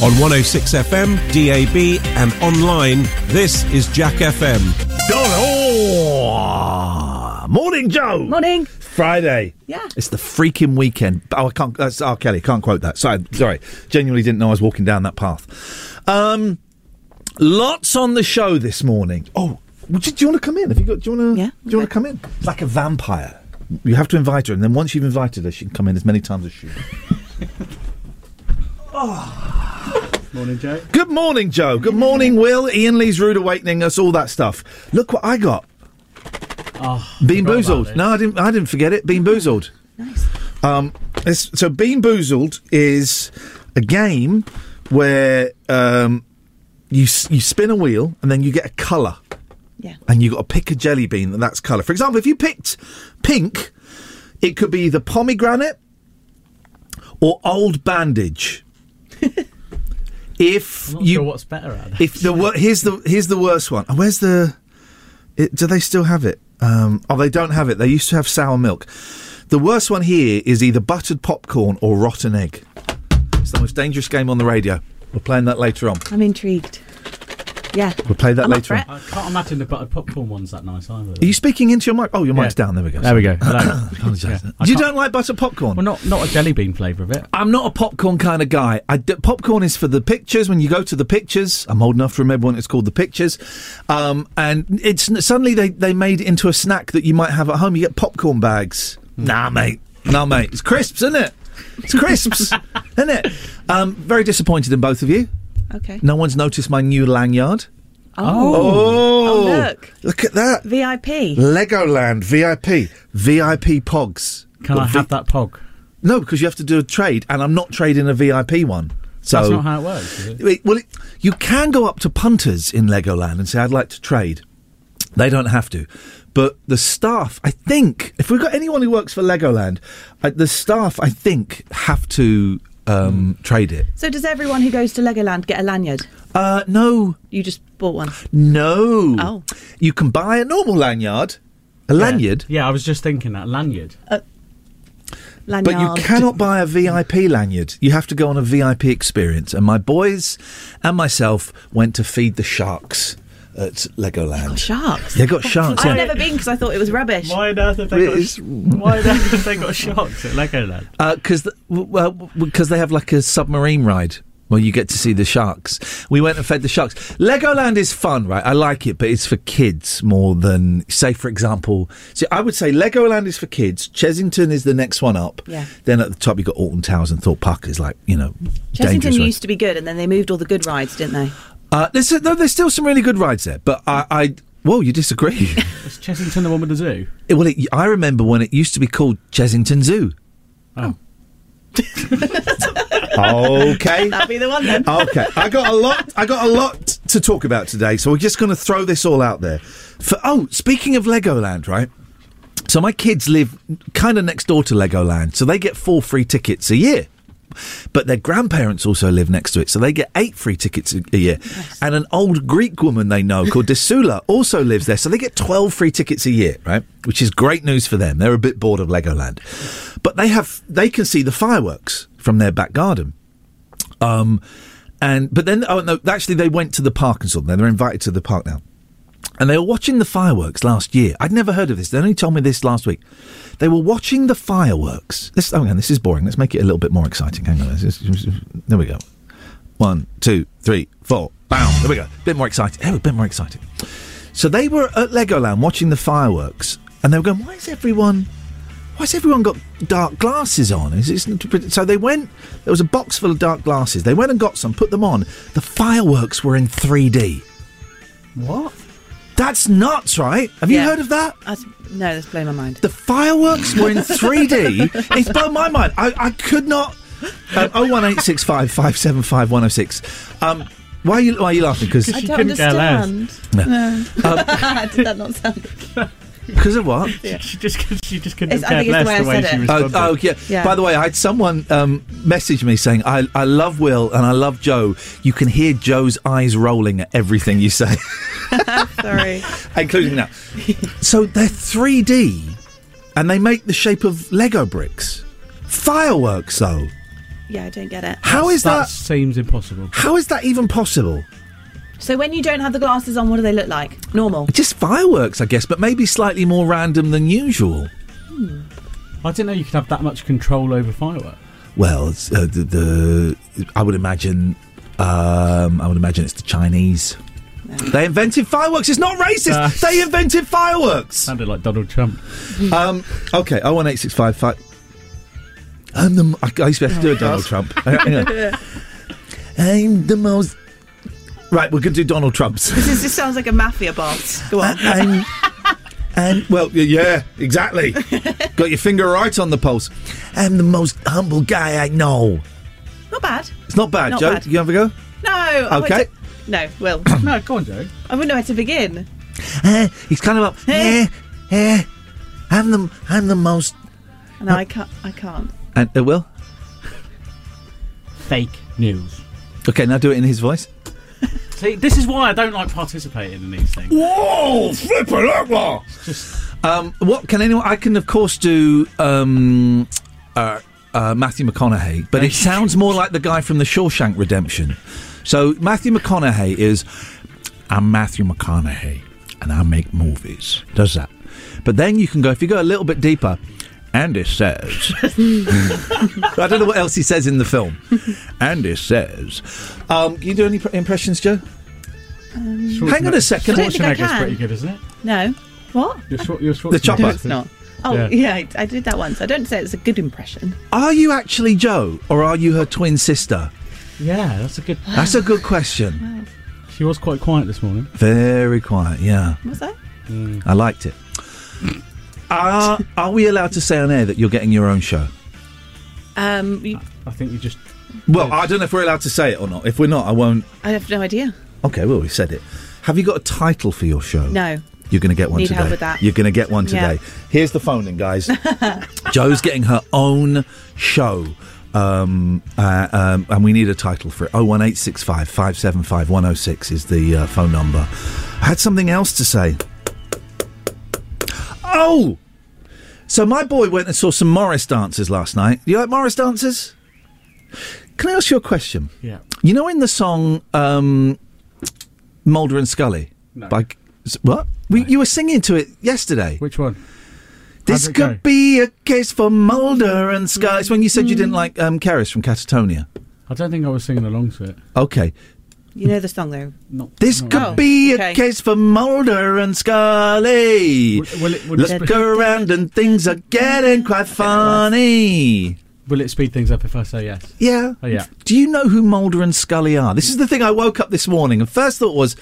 On 106 FM, DAB and online, this is Jack FM. Oh, morning, Joe. Morning. Friday. Yeah. It's the freaking weekend. Oh, I can't... That's R. Kelly. Can't quote that. Sorry. Genuinely didn't know I was walking down that path. Lots on the show this morning. Oh, do you want to come in? Have you got... Do you want to come in? It's like a vampire. You have to invite her, and then once you've invited her, she can come in as many times as she wants. Oh. Morning, Joe. Good morning, Joe. Good morning, Will. Ian Lee's Rude Awakening, us, all that stuff. Look what I got. Oh, Bean Boozled. No, I didn't forget it. Bean Boozled. Nice. So Bean Boozled is a game where you spin a wheel and then you get a colour. Yeah. And you've got to pick a jelly bean that's colour. For example, if you picked pink, it could be either pomegranate or old bandage. If I'm not sure what's better at. If here's the worst one. Oh, where's the... do they still have it? Oh, they don't have it. They used to have sour milk. The worst one here is either buttered popcorn or rotten egg. It's the most dangerous game on the radio. We're playing that later on. I'm intrigued. Yeah. We'll play that later on. I can't imagine the buttered popcorn one's that nice either. Are you speaking into your mic? Oh, your mic's down. There we go. There we go. Apologise. Yeah, you don't like buttered popcorn? Well, not a jelly bean flavour of it. I'm not a popcorn kind of guy. Popcorn is for the pictures. When you go to the pictures, I'm old enough to remember when it's called the pictures. And it's suddenly they made it into a snack that you might have at home. You get popcorn bags. Nah, mate. It's crisps, isn't it? Very disappointed in both of you. Okay. No one's noticed my new lanyard. Oh. Look at that. VIP. Legoland VIP. VIP pogs. Can I have that pog? No, because you have to do a trade, and I'm not trading a VIP one. So that's not how it works, is it? Well, you can go up to punters in Legoland and say, I'd like to trade. They don't have to. But the staff, I think, if we've got anyone who works for Legoland, the staff, I think, have to... trade it. So does everyone who goes to Legoland get a lanyard? No. You just bought one? No. Oh. You can buy a normal lanyard. A lanyard? Yeah, I was just thinking that. Lanyard. Lanyard. But you cannot buy a VIP lanyard. You have to go on a VIP experience. And my boys and myself went to feed the sharks at Legoland. They got sharks? They got sharks, I've never been because I thought it was rubbish. Why on earth have they got sharks at Legoland? Because they have like a submarine ride where you get to see the sharks. We went and fed the sharks. Legoland is fun, right? I like it, but it's for kids more than, say, for example... See, I would say Legoland is for kids. Chesington is the next one up. Yeah. Then at the top you've got Alton Towers and Thorpe Park is like, Chesington used to be good, and then they moved all the good rides, didn't they? There's still some really good rides there, but Whoa, you disagree. Was Chesington the one with the zoo? I remember when it used to be called Chesington Zoo. Oh. Okay. That'll be the one then. Okay. I got a lot to talk about today, so we're just going to throw this all out there. Speaking of Legoland, right? So my kids live kind of next door to Legoland, so they get 4 free tickets a year. But their grandparents also live next to it, so they get 8 free tickets a year. Yes. And an old Greek woman they know called Desula also lives there, so they get 12 free tickets a year, right? Which is great news for them. They're a bit bored of Legoland. But they can see the fireworks from their back garden. Actually they went to the park and saw them. They're invited to the park now. And they were watching the fireworks last year. I'd never heard of this. They only told me this last week. They were watching the fireworks. This is boring. Let's make it a little bit more exciting. Hang on. There we go. 1, 2, 3, 4. Bam. There we go. Bit more exciting. So they were at Legoland watching the fireworks. And they were going, why has everyone got dark glasses on? So they went, there was a box full of dark glasses. They went and got some, put them on. The fireworks were in 3D. What? That's nuts, right? Have you heard of that? No, that's blown my mind. The fireworks were in 3D. It's blown my mind. I could not... 01865 575 106. Why are you laughing? Because I don't understand. No. Did that not sound good? Because of what? Yeah. She just couldn't care less the way she responded. Oh, yeah. By the way, I had someone message me saying, I love Will and I love Joe. You can hear Joe's eyes rolling at everything you say. Sorry. Including that. So they're 3D and they make the shape of Lego bricks. Fireworks, though. Yeah, I don't get it. How is that? That seems impossible. How is that even possible? So when you don't have the glasses on, what do they look like? Normal. Just fireworks, I guess, but maybe slightly more random than usual. Hmm. I didn't know you could have that much control over fireworks. Well, it's, I would imagine it's the Chinese. No. They invented fireworks. It's not racist. They invented fireworks. Sounded like Donald Trump. Okay, 01865. I used to have to do a Donald Trump. Hang on. I'm the most. Right, we're going to do Donald Trump's. This sounds like a mafia boss. Go on. Well, yeah, exactly. Got your finger right on the pulse. I'm the most humble guy I know. Not bad. It's not bad, Joe. Bad. You have a go? No. Okay. No, go on, Joe. I wouldn't know where to begin. He's kind of up. I'm the most. No, I can't. And it will. Fake news. Okay, now do it in his voice. See, this is why I don't like participating in these things. Whoa, flippin' that one! What can anyone? I can of course do Matthew McConaughey, but it sounds more like the guy from The Shawshank Redemption. So Matthew McConaughey is, I'm Matthew McConaughey, and I make movies. Does that? But then you can go, if you go a little bit deeper, Andy says... I don't know what else he says in the film. Andy says... can you do any impressions, Joe? Hang on a second. Schwarzenegger's pretty good, isn't it? No. What? You're the chopper. No, it's not. Oh, yeah, I did that once. I don't say it's a good impression. Are you actually Joe, or are you her twin sister? Yeah, that's a good question. Wow. She was quite quiet this morning. Very quiet, yeah. Was I? Mm. I liked it. Are we allowed to say on air that you're getting your own show? I think you just... Well, I don't know if we're allowed to say it or not. If we're not, I won't... I have no idea. Okay, well, we said it. Have you got a title for your show? No. You're going to get one today. Need help with that. You're going to get one today. Yeah. Here's the phone in, guys. Jo's getting her own show. And we need a title for it. 01865 575 106 is the phone number. I had something else to say. Oh! So my boy went and saw some Morris dancers last night. You like Morris dancers? Can I ask you a question? Yeah. You know in the song Mulder and Scully? No. By, what? No. You were singing to it yesterday. Which one? This could be a case for Mulder and Scully. It's when you said you didn't like Keris from Catatonia. I don't think I was singing along to it. Okay. You know the song, though. This could be a case for Mulder and Scully. Look around and things are getting quite funny. Will it speed things up if I say yes? Yeah. Oh, yeah. Do you know who Mulder and Scully are? This is the thing I woke up this morning, and first thought was,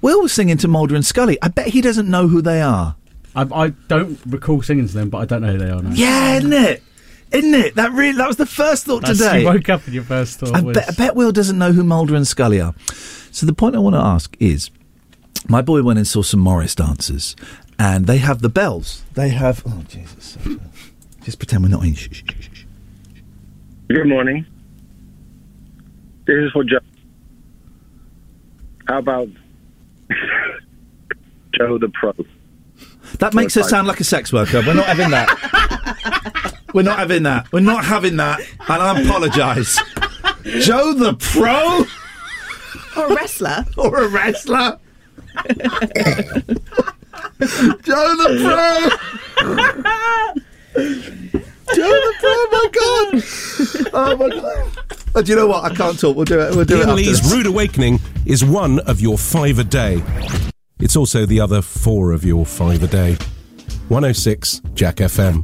Will was singing to Mulder and Scully. I bet he doesn't know who they are. I don't recall singing to them, but I don't know who they are now. Yeah, isn't it? Isn't it? That was the first thought today. You woke up and your first thought was... I bet Will doesn't know who Mulder and Scully are. So the point I want to ask is, my boy went and saw some Morris dancers, and they have the bells. They have... Oh, Jesus. Just pretend we're not in... Shh. Good morning. This is for Joe. How about Joe the Pro? That makes her sound like a sex worker. We're not having that. We're not having that, and I apologise. Joe the Pro? Or a wrestler. Joe the Pro! Joe the Pro, my God! Oh, my God. Oh, do you know what? I can't talk. We'll do it after this. Ian Lee's Rude Awakening is one of your five a day. It's also the other four of your five a day. 106 Jack FM.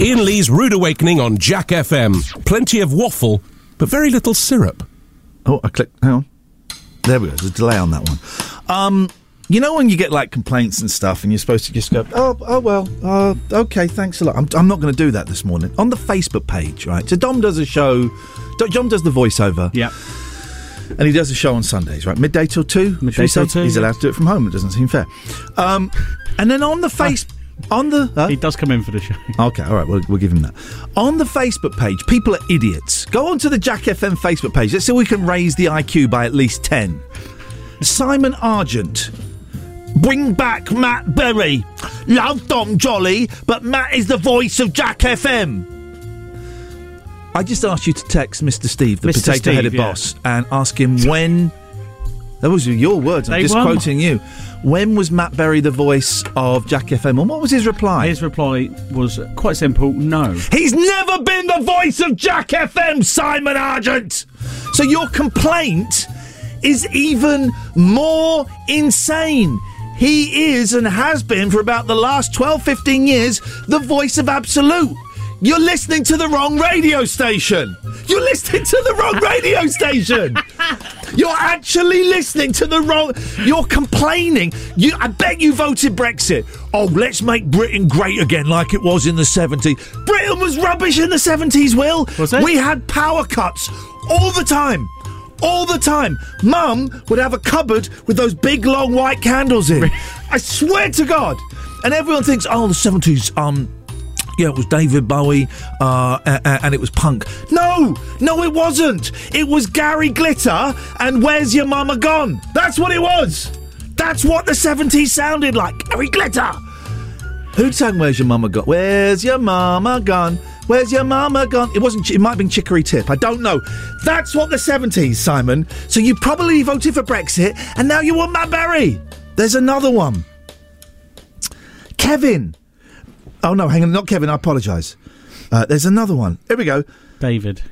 Ian Lee's Rude Awakening on Jack FM. Plenty of waffle, but very little syrup. Oh, I clicked. Hang on. There we go. There's a delay on that one. You know when you get, like, complaints and stuff and you're supposed to just go, OK, thanks a lot. I'm not going to do that this morning. On the Facebook page, right? So Dom does a show. Dom does the voiceover. Yeah. And he does a show on Sundays, right? Midday till 2. Midday till 2. He's allowed to do it from home. It doesn't seem fair. And then on the Facebook... He does come in for the show. Okay, all right, we'll give him that. On the Facebook page, people are idiots. Go on to the Jack FM Facebook page. Let's see if we can raise the IQ by at least 10. Simon Argent. Bring back Matt Berry. Love Dom Jolly, but Matt is the voice of Jack FM. I just asked you to text Mr. Steve, the potato-headed boss, and ask him when... Those were your words. I'm just quoting you. When was Matt Berry the voice of Jack FM? And what was his reply? His reply was quite simple, no. He's never been the voice of Jack FM, Simon Argent! So your complaint is even more insane. He is and has been for about the last 12, 15 years the voice of Absolute. You're listening to the wrong radio station. You're listening to the wrong radio station. You're actually listening to the wrong... You're complaining. I bet you voted Brexit. Oh, let's make Britain great again like it was in the 70s. Britain was rubbish in the 70s, Will. Was it? We had power cuts all the time. All the time. Mum would have a cupboard with those big, long white candles in. I swear to God. And everyone thinks, oh, the 70s, yeah, it was David Bowie, and it was punk. No, it wasn't. It was Gary Glitter and Where's Your Mama Gone? That's what it was. That's what the 70s sounded like. Gary Glitter. Who'd sang Where's Your Mama Gone? Where's your mama gone? Where's your mama gone? It wasn't. It might have been Chicory Tip. I don't know. That's what the 70s, Simon. So you probably voted for Brexit, and now you want Matt Berry. There's another one. Kevin. Oh, no, hang on. Not Kevin. I apologise. There's another one. Here we go. David.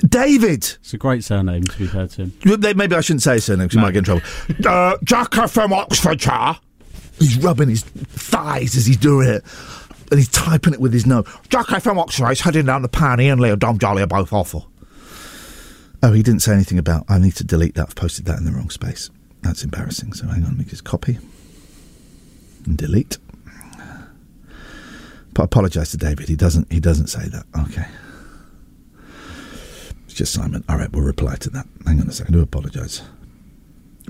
It's a great surname, to be fair to him. Maybe I shouldn't say his surname because he might get in trouble. Jack from Oxfordshire. He's rubbing his thighs as he's doing it. And he's typing it with his nose. Jack from Oxfordshire is heading down the pan. Ian Lee and Dom Jolly are both awful. Oh, he didn't say anything about... I need to delete that. I've posted that in the wrong space. That's embarrassing. So hang on. Let me just copy and delete. But I apologise to David. He doesn't say that. Okay. It's just Simon. All right, we'll reply to that. Hang on a second. I do apologise.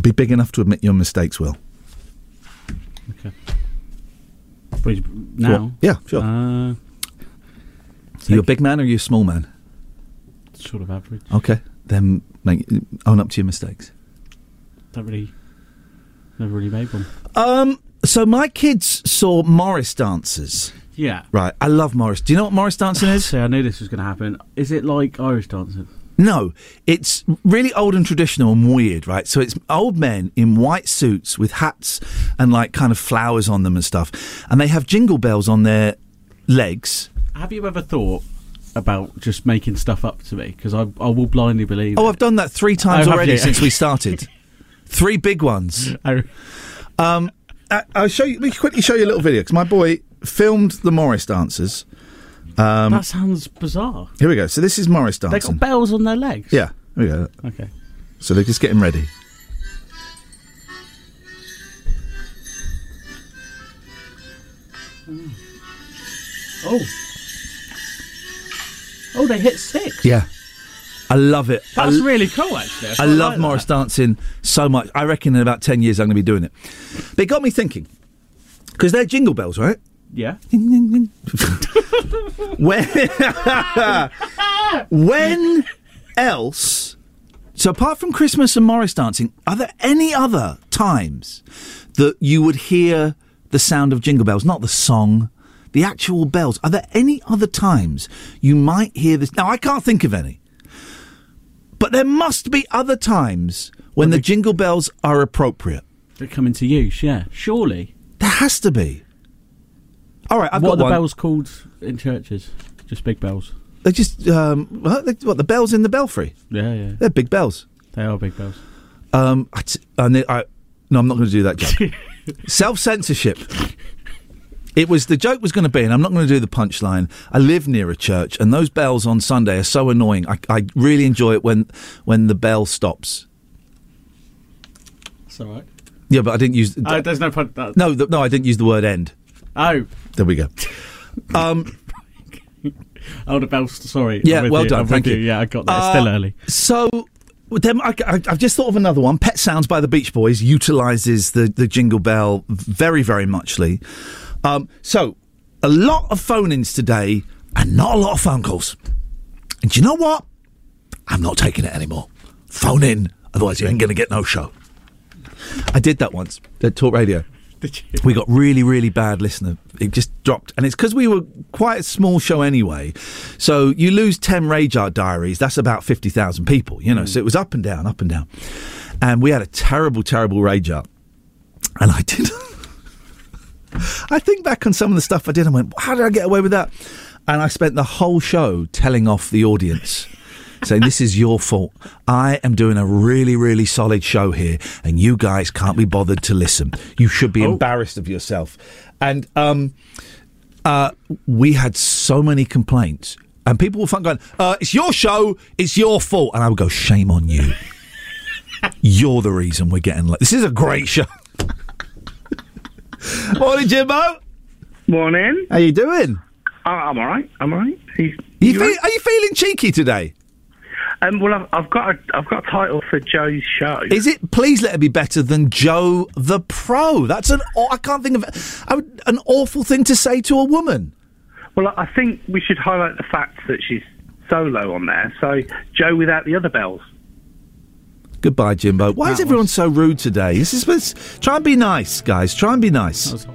Be big enough to admit your mistakes, Will. Okay. Now? Sure. Yeah, sure. Are you a big man or are you a small man? Sort of average. Okay. Then own up to your mistakes. Never really made one. So my kids saw Morris dancers. Yeah. Right, I love Morris. Do you know what Morris dancing is? See, I knew this was going to happen. Is it like Irish dancing? No, it's really old and traditional and weird, right? So it's old men in white suits with hats and, like, kind of flowers on them and stuff. And they have jingle bells on their legs. Have you ever thought about just making stuff up to me? Because I will blindly believe it. I've done that 3 times already since we started. 3 big ones. I'll show you. Let me quickly show you a little video because my boy filmed the Morris dancers. That sounds bizarre. Here we go. So this is Morris dancing. They've got bells on their legs. Yeah. Here we go. Okay. So they're just getting ready. Oh. Oh, they hit six. Yeah. I love it. That's really cool, actually. I love like Morris dancing so much. I reckon in about 10 years I'm going to be doing it. But it got me thinking, because they're jingle bells, right? Yeah. When else, so apart from Christmas and Morris dancing, are there any other times that you would hear the sound of jingle bells, not the song, the actual bells? Are there any other times you might hear this? Now, I can't think of any. But there must be other times when the jingle bells are appropriate. They're coming to use, yeah. Surely. There has to be. All right, I've got one. What are the bells called in churches? Just big bells. They're just, what, the bells in the belfry? Yeah, yeah. They're big bells. They are big bells. No, I'm not going to do that joke. Self-censorship. It was, the joke was going to be, and I'm not going to do the punchline, I live near a church, and those bells on Sunday are so annoying. I really enjoy it when the bell stops. That's all right. Yeah, but I didn't use... there's no point... No, I didn't use the word end. Oh. There we go. Oh, the bell... Sorry. Yeah, well done. Thank you. Yeah, I got that. It's still early. So... Then I've just thought of another one. Pet Sounds by the Beach Boys utilises the jingle bell very, very muchly. So, a lot of phone-ins today and not a lot of phone calls. And do you know what? I'm not taking it anymore. Phone in, otherwise you ain't going to get no show. I did that once at Talk Radio. Did you? We got really, really bad listener. It just dropped. And it's because we were quite a small show anyway. So you lose 10 Rajar diaries. That's about 50,000 people, you know. Mm. So it was up and down, up and down. And we had a terrible, terrible Rajar. And I did... I think back on some of the stuff I did and went, how did I get away with that? And I spent the whole show telling off the audience, saying, this is your fault. I am doing a really, really solid show here, and you guys can't be bothered to listen. You should be embarrassed of yourself. And we had so many complaints, and people were going, it's your show, it's your fault. And I would go, shame on you. You're the reason we're getting late. This is a great show. Morning, Jimbo. Morning. How you doing? I'm all right. I'm all right. Are you feeling cheeky today? Well, I've got a title for Joe's show. Is it? Please let it be better than Joe the Pro. That's I can't think of an awful thing to say to a woman. Well, I think we should highlight the fact that she's solo on there. So Joe without the other bells. Goodbye, Jimbo. Why is everyone so rude today? Try and be nice, guys. Try and be nice.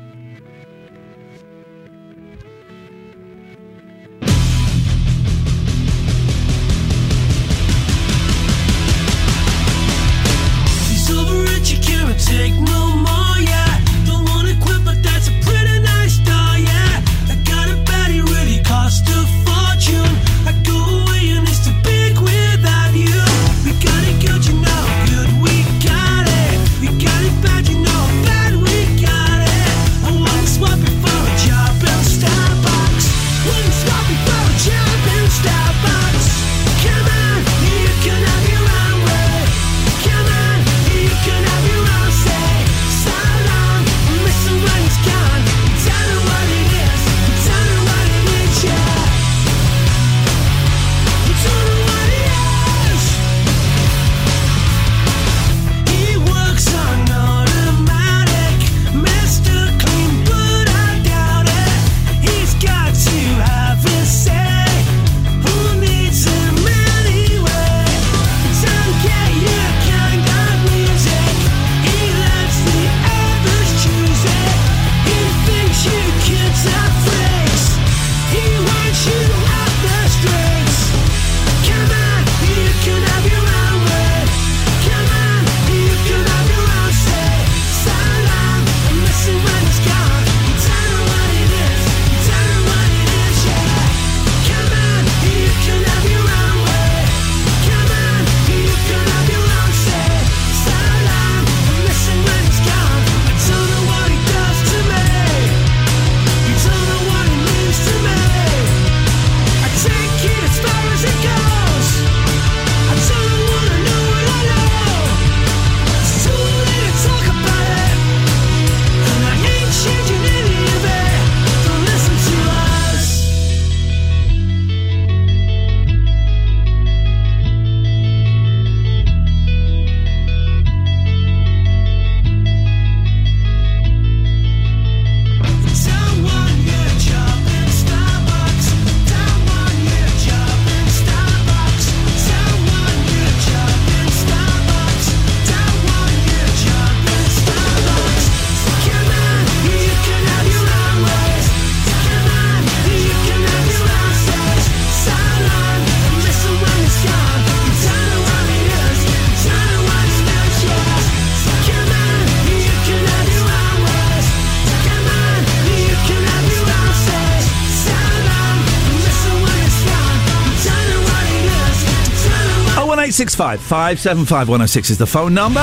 0865 575 106 is the phone number.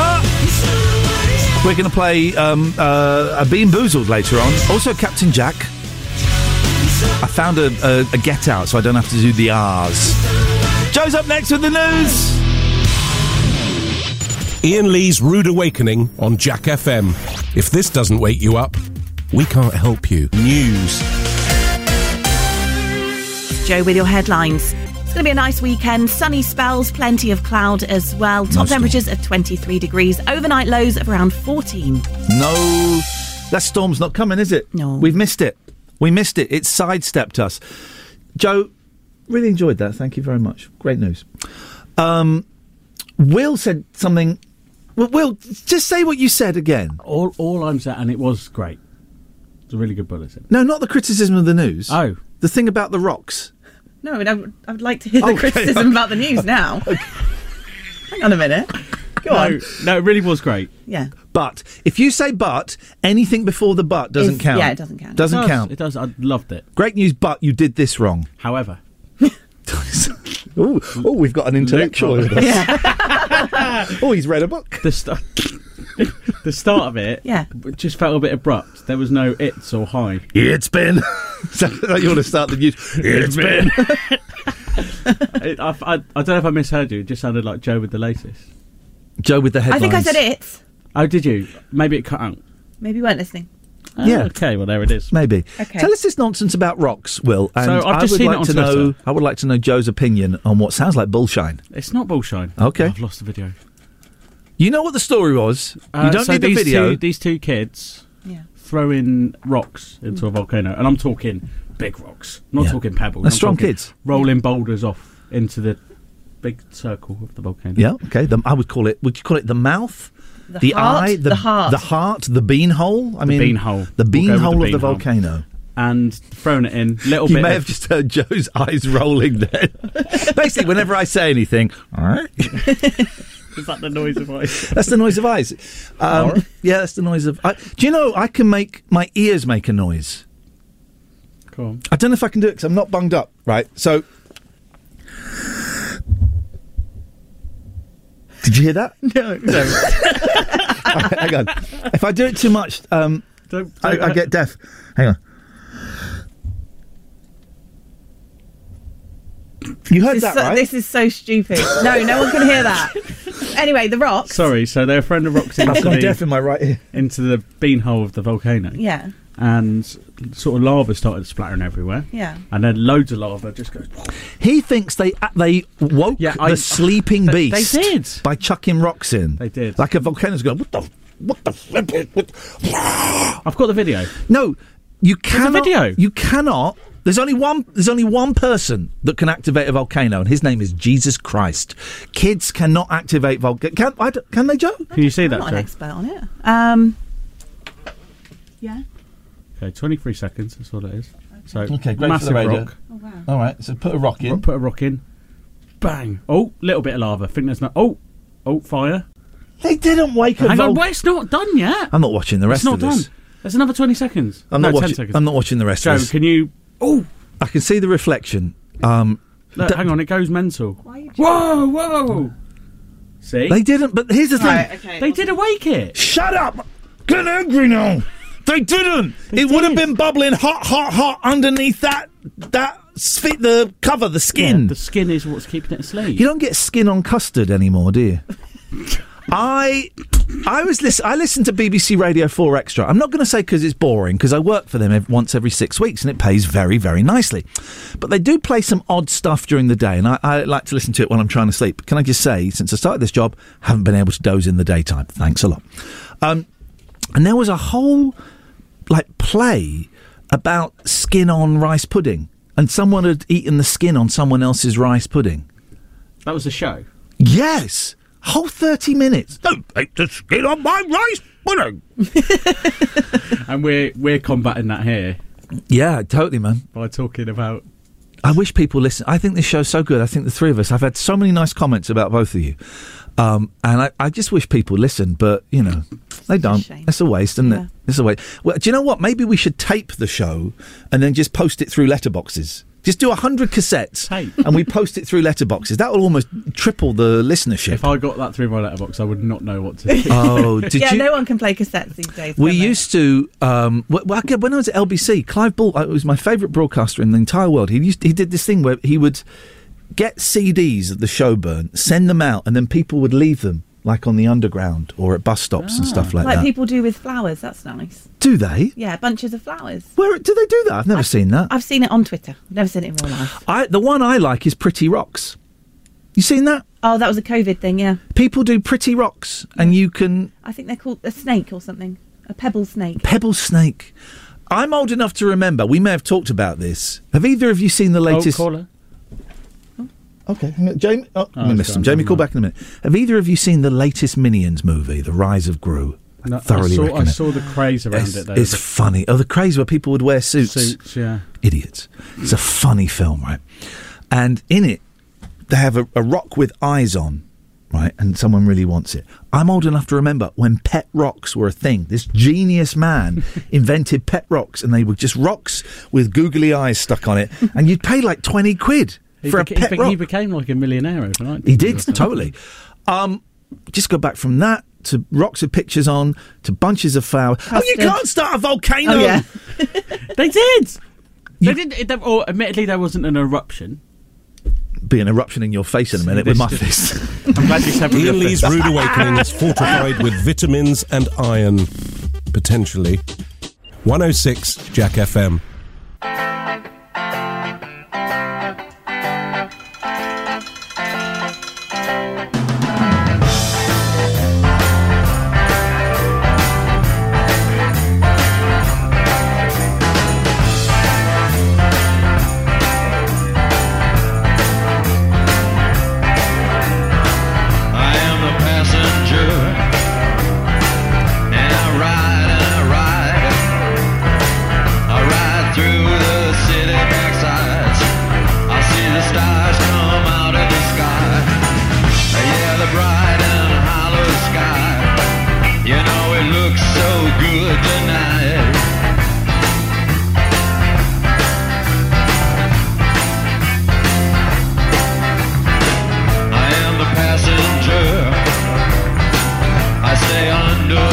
We're going to play a Bean Boozled later on. Also, Captain Jack. I found a get out, so I don't have to do the R's. Joe's up next with the news. Ian Lee's Rude Awakening on Jack FM. If this doesn't wake you up, we can't help you. News. Joe with your headlines. It's going to be a nice weekend. Sunny spells, plenty of cloud as well. Top temperatures of 23 degrees. Overnight lows of around 14. No, that storm's not coming, is it? No. We've missed it. We missed it. It sidestepped us. Joe, really enjoyed that. Thank you very much. Great news. Will said something. Will, just say what you said again. All I'm saying, and it was great. It's a really good bulletin. No, not the criticism of the news. Oh. The thing about the rocks. No, I mean, I would like to hear the criticism about the news now. Okay. Hang on a minute. Go on. No, it really was great. Yeah. But, if you say but, anything before the but doesn't count. Yeah, it doesn't count. Doesn't count. It does. I loved it. Great news, but you did this wrong. However. Oh, we've got an intellectual with us. Yeah. Oh, he's read a book. The start of it just felt a bit abrupt. There was no it's or hi. It's been. So you want to start the news. It's been. I don't know if I misheard you. It just sounded like Joe with the latest. Joe with the headlines. I think I said it's. Oh, did you? Maybe it cut out. Maybe you weren't listening. Yeah. Okay, well, there it is. Maybe. Okay. Tell us this nonsense about rocks, Will. And so I've just seen it on Twitter. I would like to know Joe's opinion on what sounds like bullshine. It's not bullshine. Okay. Oh, I've lost the video. You know what the story was. You don't need the video. These two kids throwing rocks into a volcano. And I'm talking big rocks. I'm not talking pebbles. They're strong kids. Rolling boulders off into the big circle of the volcano. Yeah, okay. Would you call it the mouth? The heart, eye? The heart. The bean hole? The bean hole. The bean hole of the volcano. And thrown it in. Little bit. You may have just heard Joe's eyes rolling there. Basically, whenever I say anything, all right. Is that the noise of eyes? That's the noise of eyes. Yeah, that's the noise of eyes. Do you know, I can make my ears make a noise. Cool. I don't know if I can do it because I'm not bunged up, right? So, did you hear that? No. Right, hang on. If I do it too much, I get deaf. Hang on. You heard that, right? This is so stupid. No one can hear that. Anyway, the rocks. Sorry, so they're a friend of rocks into into the beanhole of the volcano. Yeah. And sort of lava started splattering everywhere. Yeah. And then loads of lava just goes... He thinks they woke the sleeping beast. They did. By chucking rocks in. They did. Like a volcano's going, what the flip is... I've got the video. No, you cannot... There's a video. You cannot... There's only one person that can activate a volcano, and his name is Jesus Christ. Kids cannot activate volcanoes. Can they, Joe? Can you see that, Joe? I'm not an expert on it. Yeah. Okay, 23 seconds, that's all it is. Okay, great massive for the radio. Rock. Oh, wow. All right, so put a rock in. Put a rock in. Bang. Oh, little bit of lava. I think there's no... Oh, fire. They didn't wake up. Hang on, well, it's not done yet. I'm not watching the rest of this. It's not done. There's another 20 seconds. I'm not watching the rest of this. Joe, can you... Oh, I can see the reflection. Look, hang on, it goes mental. Whoa! See? They didn't, but here's the thing. Right, okay, they did awake it. Shut up! Get angry now! They didn't! It would have been bubbling hot underneath that the cover, the skin. Yeah, the skin is what's keeping it asleep. You don't get skin on custard anymore, do you? I listened to BBC Radio 4 Extra. I'm not going to say because it's boring, because I work for them once every 6 weeks, and it pays very, very nicely. But they do play some odd stuff during the day, and I like to listen to it when I'm trying to sleep. Can I just say, since I started this job, haven't been able to doze in the daytime. Thanks a lot. And there was a whole play about skin on rice pudding, and someone had eaten the skin on someone else's rice pudding. That was a show? Yes! Whole 30 minutes. Don't take the skin on my rice pudding. And we're combating that here. Yeah, totally, man. By talking about... I wish people listen. I think this show's so good. I think the three of us, I've had so many nice comments about both of you. And I just wish people listened, but, you know, they don't. It's a waste, isn't it? It's a waste. Well, do you know what? Maybe we should tape the show and then just post it through letterboxes. Just do 100 cassettes and we post it through letterboxes. That will almost triple the listenership. If I got that through my letterbox, I would not know what to do. Oh, did yeah, you? No one can play cassettes these days. We used to, when I was at LBC, Clive Ball was my favourite broadcaster in the entire world. He did this thing where he would get CDs of the Showburn, send them out, and then people would leave them. Like on the underground or at bus stops and stuff like that. Like people do with flowers, that's nice. Do they? Yeah, bunches of flowers. Where do they do that? I've never seen that. I've seen it on Twitter. I've never seen it in real life. The one I like is Pretty Rocks. You seen that? Oh, that was a COVID thing, yeah. People do Pretty Rocks and you can... I think they're called a snake or something. A pebble snake. Pebble snake. I'm old enough to remember. We may have talked about this. Have either of you seen the latest... Okay, Jamie. Oh, I missed him. Jamie, call back in a minute. Have either of you seen the latest Minions movie, The Rise of Gru? I thoroughly recommend it. I saw the craze around it. Though. It's funny. Oh, the craze where people would wear suits. Suits, yeah. Idiots. It's a funny film, right? And in it, they have a rock with eyes on, right? And someone really wants it. I'm old enough to remember when pet rocks were a thing. This genius man invented pet rocks, and they were just rocks with googly eyes stuck on it, and you'd pay like 20 quid. He became like a millionaire overnight. He did, totally. Just go back from that to rocks with pictures on, to bunches of flowers. Oh, you can't start a volcano! Oh, yeah. They did! Admittedly, there wasn't an eruption. Be an eruption in your face in a minute with my fist. I'm glad you're having your fist. Lee's Rude Awakening is fortified with vitamins and iron. Potentially. 106 Jack FM. La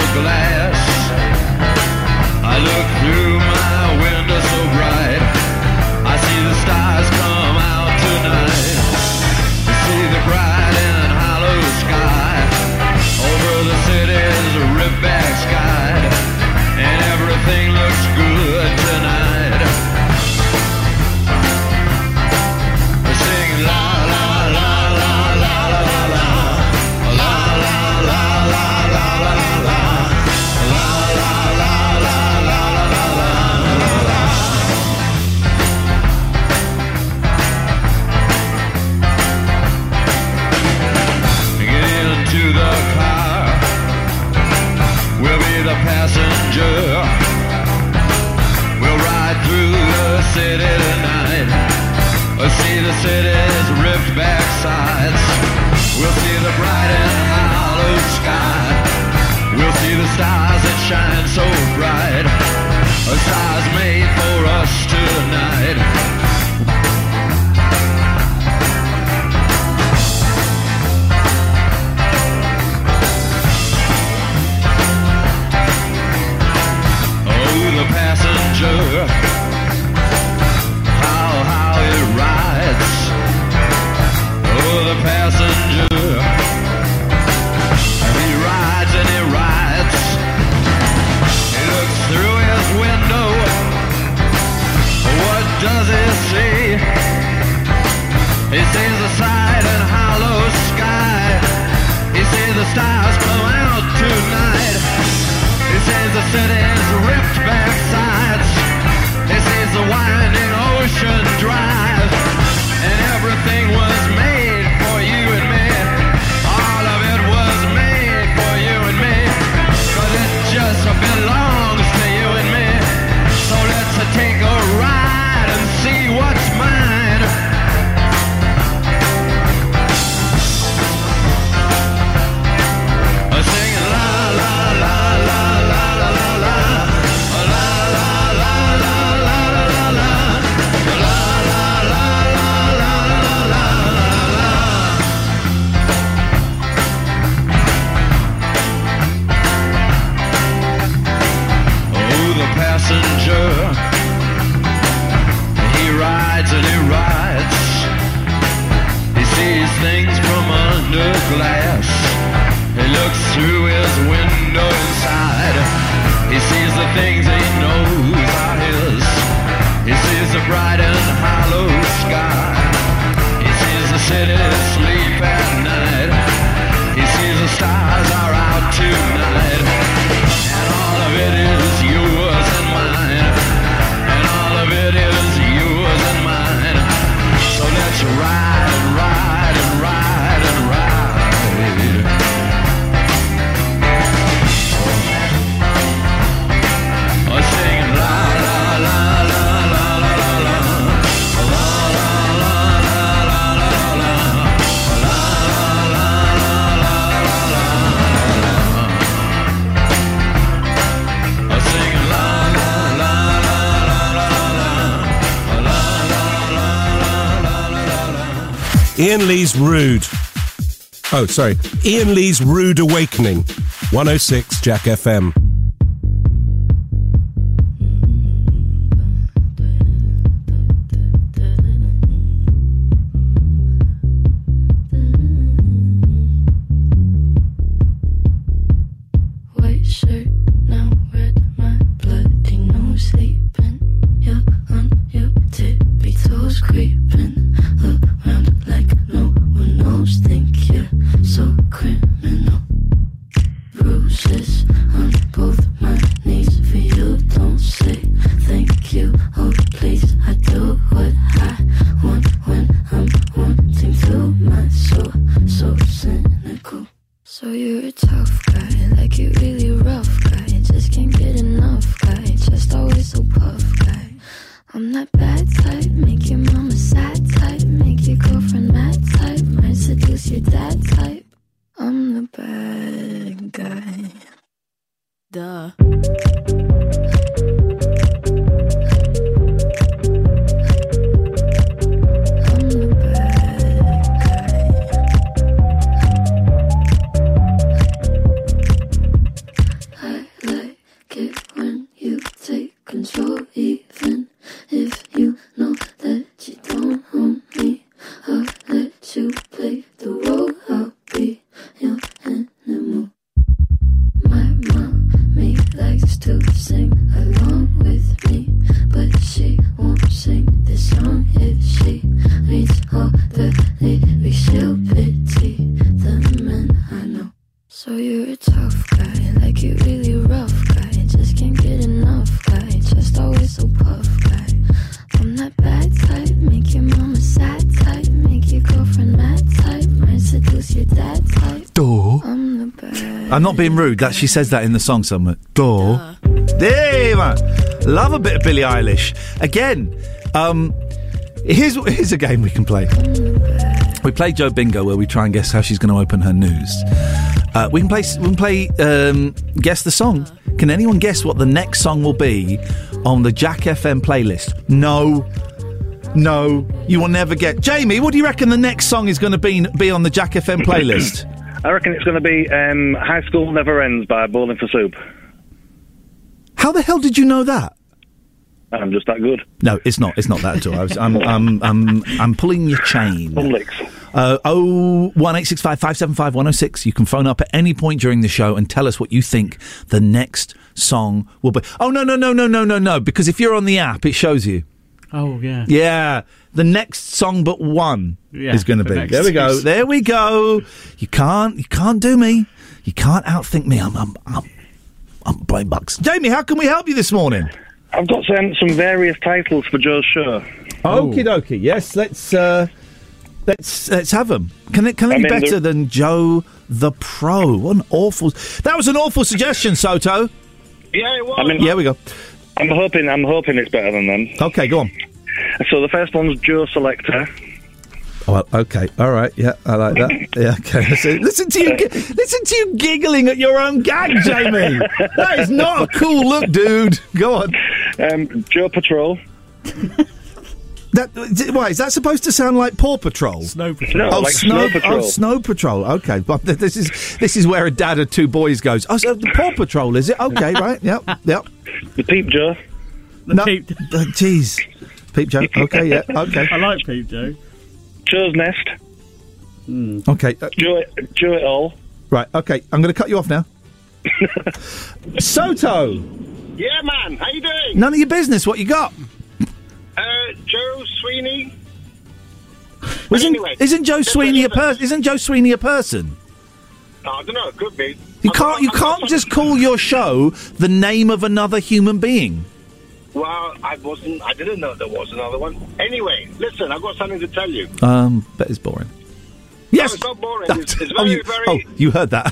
la la la la la. his window side. He sees the things he knows are his. He sees the bright and hollow sky. He sees the city sleep at night. He sees the stars are out tonight. And all of it is yours and mine. And all of it is yours and mine. So let's ride and ride and ride and ride. Ian Lee's Rude. Oh, sorry. Ian Lee's Rude Awakening. 106 Jack FM. I'm not being rude, that she says that in the song somewhere. Door. Hey, man. Love a bit of Billie Eilish. Again, here's a game we can play. We play Joe Bingo, where we try and guess how she's going to open her news. We can play Guess the Song. Can anyone guess what the next song will be on the Jack FM playlist? No, you will never get. Jamie, what do you reckon the next song is going to be on the Jack FM playlist? I reckon it's going to be High School Never Ends by Bowling for Soup. How the hell did you know that? I'm just that good. No, it's not. It's not that at all. I'm pulling your chain. 01865 575 106. You can phone up at any point during the show and tell us what you think the next song will be. Oh, no. Because if you're on the app, it shows you. Oh, yeah. Yeah. The next song but one is going to be. There we go. You can't do me. You can't outthink me. I'm playing bucks. Jamie, how can we help you this morning? I've got some various titles for Joe's show. Oh. Okie dokie. Yes, let's have them. Can they be better than Joe the Pro? That was an awful suggestion, Soto. Yeah, it was. Here we go. I'm hoping it's better than them. Okay, go on. So the first one's Joe Selector. Oh, okay, all right, yeah, I like that. Yeah, okay. So listen to you giggling at your own gag, Jamie. That is not a cool look, dude. Go on. Joe Patrol. Why is that supposed to sound like Paw Patrol? Snow Patrol. No, Snow Patrol. Oh, Snow Patrol. Okay, but this is where a dad of two boys goes. Oh, so the Paw Patrol is it? Okay, right. Yep. The Peep Joe. Jeez. Peep Joe. Okay, yeah. Okay. I like Peep Joe. Joe's Nest. Okay. Joe It All. Right. Okay. I'm going to cut you off now. Soto! Yeah, man, how you doing? None of your business, what you got? Joe Sweeney. Well, isn't Joe Sweeney a person? Isn't Joe Sweeney a person? I don't know, it could be. You can't just call your show the name of another human being. Well, I didn't know there was another one. Anyway, listen, I've got something to tell you. That is boring. Yes! No, it's not boring. It's very... Oh, you heard that.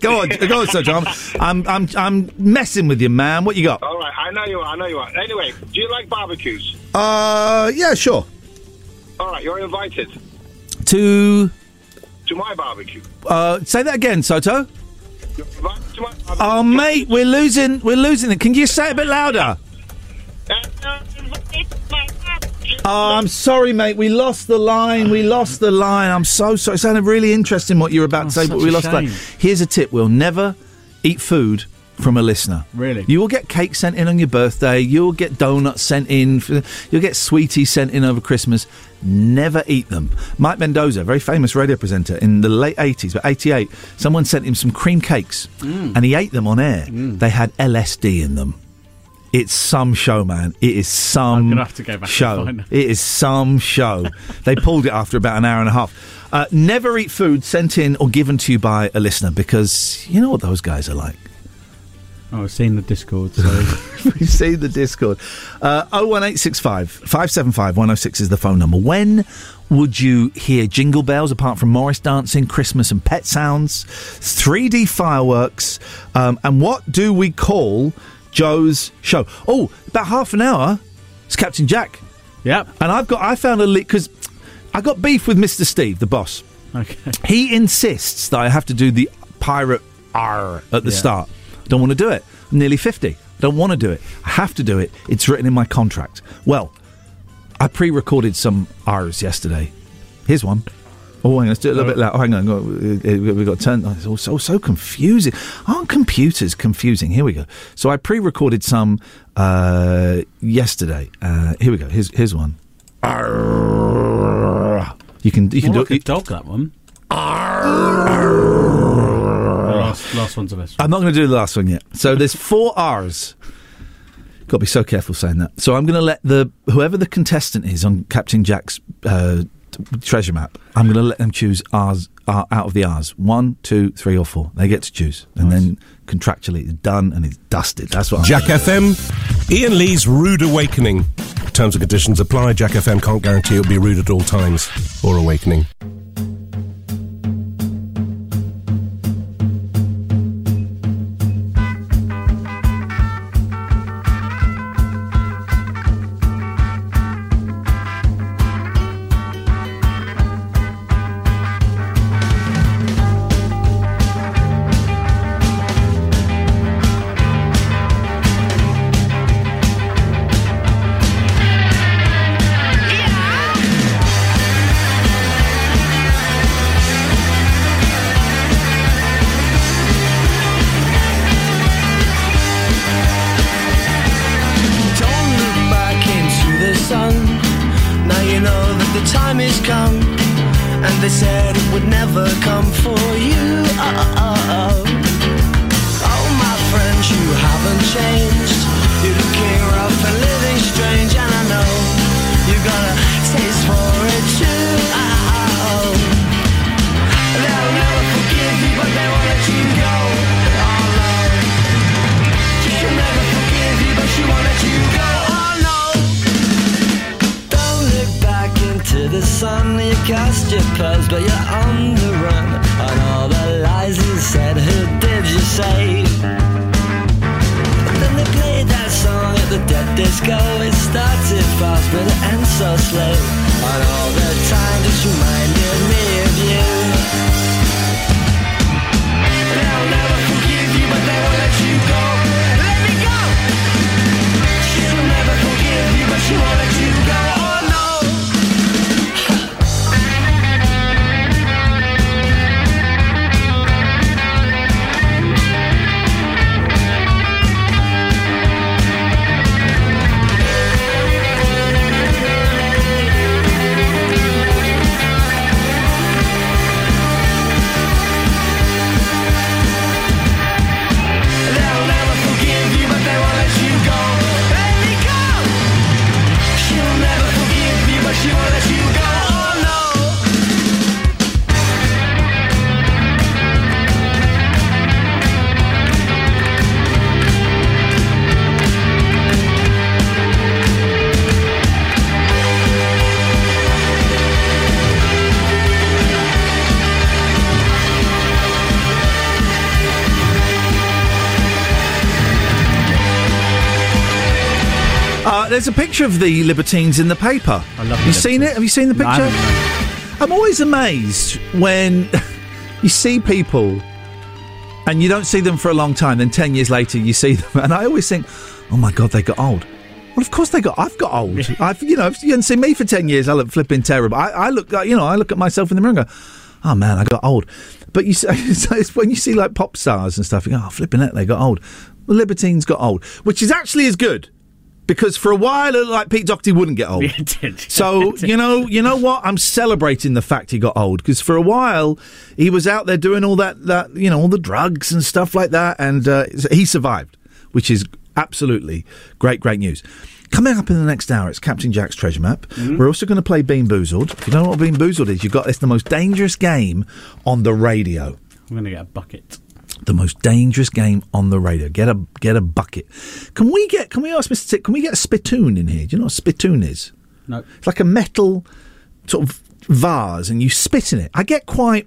Go on, Sir John. I'm messing with you, man. What you got? All right, I know you are. Anyway, do you like barbecues? Yeah, sure. All right, you're invited. To my barbecue. Say that again, Soto. You're invited to my barbecue. Oh, mate, we're losing it. Can you say it a bit louder? Oh, I'm sorry, mate. We lost the line. I'm so sorry. It sounded really interesting what you were about to say, but we lost the line. Here's a tip. We'll never eat food from a listener. Really? You will get cake sent in on your birthday. You'll get donuts sent in. You'll get sweeties sent in over Christmas. Never eat them. Mike Mendoza, very famous radio presenter in the late 80s, about 88, someone sent him some cream cakes, and he ate them on air. They had LSD in them. It's some show, man. It is some I'm gonna have to go back show. And find it is some show. They pulled it after about an hour and a half. Never eat food sent in or given to you by a listener, because you know what those guys are like. Oh, I've seen the Discord, sorry. We've seen the Discord. 01865 575 106 is the phone number. When would you hear jingle bells, apart from Morris dancing, Christmas and Pet Sounds, 3D fireworks, and what do we call Joe's show? Oh, about half an hour, it's Captain Jack. Yeah. And I found a link, because I got beef with Mr. Steve, the boss. Okay. He insists that I have to do the pirate R at the start. Don't want to do it. I'm nearly 50. Don't want to do it. I have to do it. It's written in my contract. Well, I pre-recorded some R's yesterday. Here's one. Oh, hang on, let's do it a little bit loud. Oh, hang on, we've got to turn... It's all so confusing. Aren't computers confusing? Here we go. So I pre-recorded some yesterday. Here we go. Here's one. Arr. You can do it. Like a dog, that one. Arr. Last one's the best one. I'm not going to do the last one yet. So there's 4 R's. Got to be so careful saying that. So I'm going to let whoever the contestant is on Captain Jack's treasure map, I'm going to let them choose R's out of the R's. 1, 2, 3, or 4. They get to choose. And then contractually it's done and it's dusted. That's what I'm Jack doing. FM, Ian Lee's Rude Awakening. Terms and conditions apply. Jack FM can't guarantee it'll be rude at all times or awakening. There's a picture of the Libertines in the paper. I love it. You seen it? Have you seen the picture? No, I'm always amazed when you see people and you don't see them for a long time, then 10 years later you see them, and I always think, oh my God, they got old. Well, of course they got. I've got old. If you hadn't seen me for 10 years, I look flipping terrible. I look at myself in the mirror and go, oh man, I got old. But you, it's when you see like pop stars and stuff, you go, oh flipping it, they got old. Well, Libertines got old, which is actually as good, because for a while it looked like Pete Doherty wouldn't get old. So you know what? I'm celebrating the fact he got old, because for a while he was out there doing all that all the drugs and stuff like that, and he survived, which is. Absolutely. Great news. Coming up in the next hour, it's Captain Jack's Treasure Map. Mm-hmm. We're also going to play Bean Boozled. If you don't know what Bean Boozled is, it's the most dangerous game on the radio. I'm going to get a bucket. The most dangerous game on the radio. Get a bucket. Can we ask Mr. Tick, can we get a spittoon in here? Do you know what a spittoon is? No. It's like a metal sort of vase and you spit in it. I get quite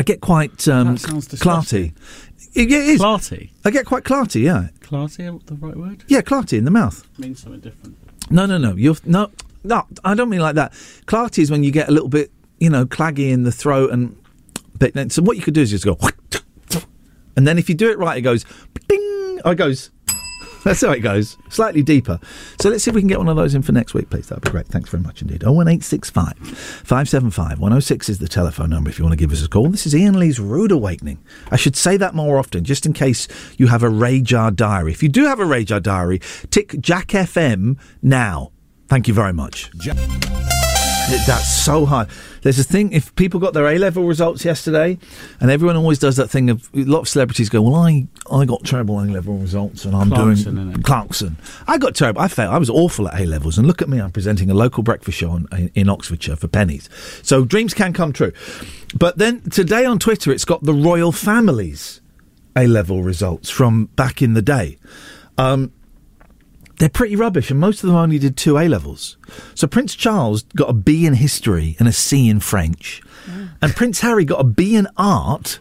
clarty. Yeah, it is. Clarty? I get quite clarty, yeah. Clarty, the right word? Yeah, clarty, in the mouth. It means something different. No. No, I don't mean like that. Clarty is when you get a little bit, claggy in the throat. So what you could do is just go... And then if you do it right, it goes... Ding! Oh, it goes... That's how it goes. Slightly deeper. So let's see if we can get one of those in for next week, please. That'd be great. Thanks very much indeed. 01865 575 106 is the telephone number if you want to give us a call. This is Ian Lee's Rude Awakening. I should say that more often, just in case you have a Rajar diary. If you do have a Rajar diary, tick Jack FM now. Thank you very much. That's so hard. There's a thing, if people got their A-level results yesterday, and everyone always does that thing of, a lot of celebrities go, well, I got terrible A-level results, and I'm doing... Clarkson. I got terrible. I failed. I was awful at A-levels, and look at me, I'm presenting a local breakfast show in Oxfordshire for pennies. So dreams can come true. But then today on Twitter, it's got the royal family's A-level results from back in the day. They're pretty rubbish, and most of them only did 2 A-levels. So Prince Charles got a B in history and a C in French. Yeah. And Prince Harry got a B in art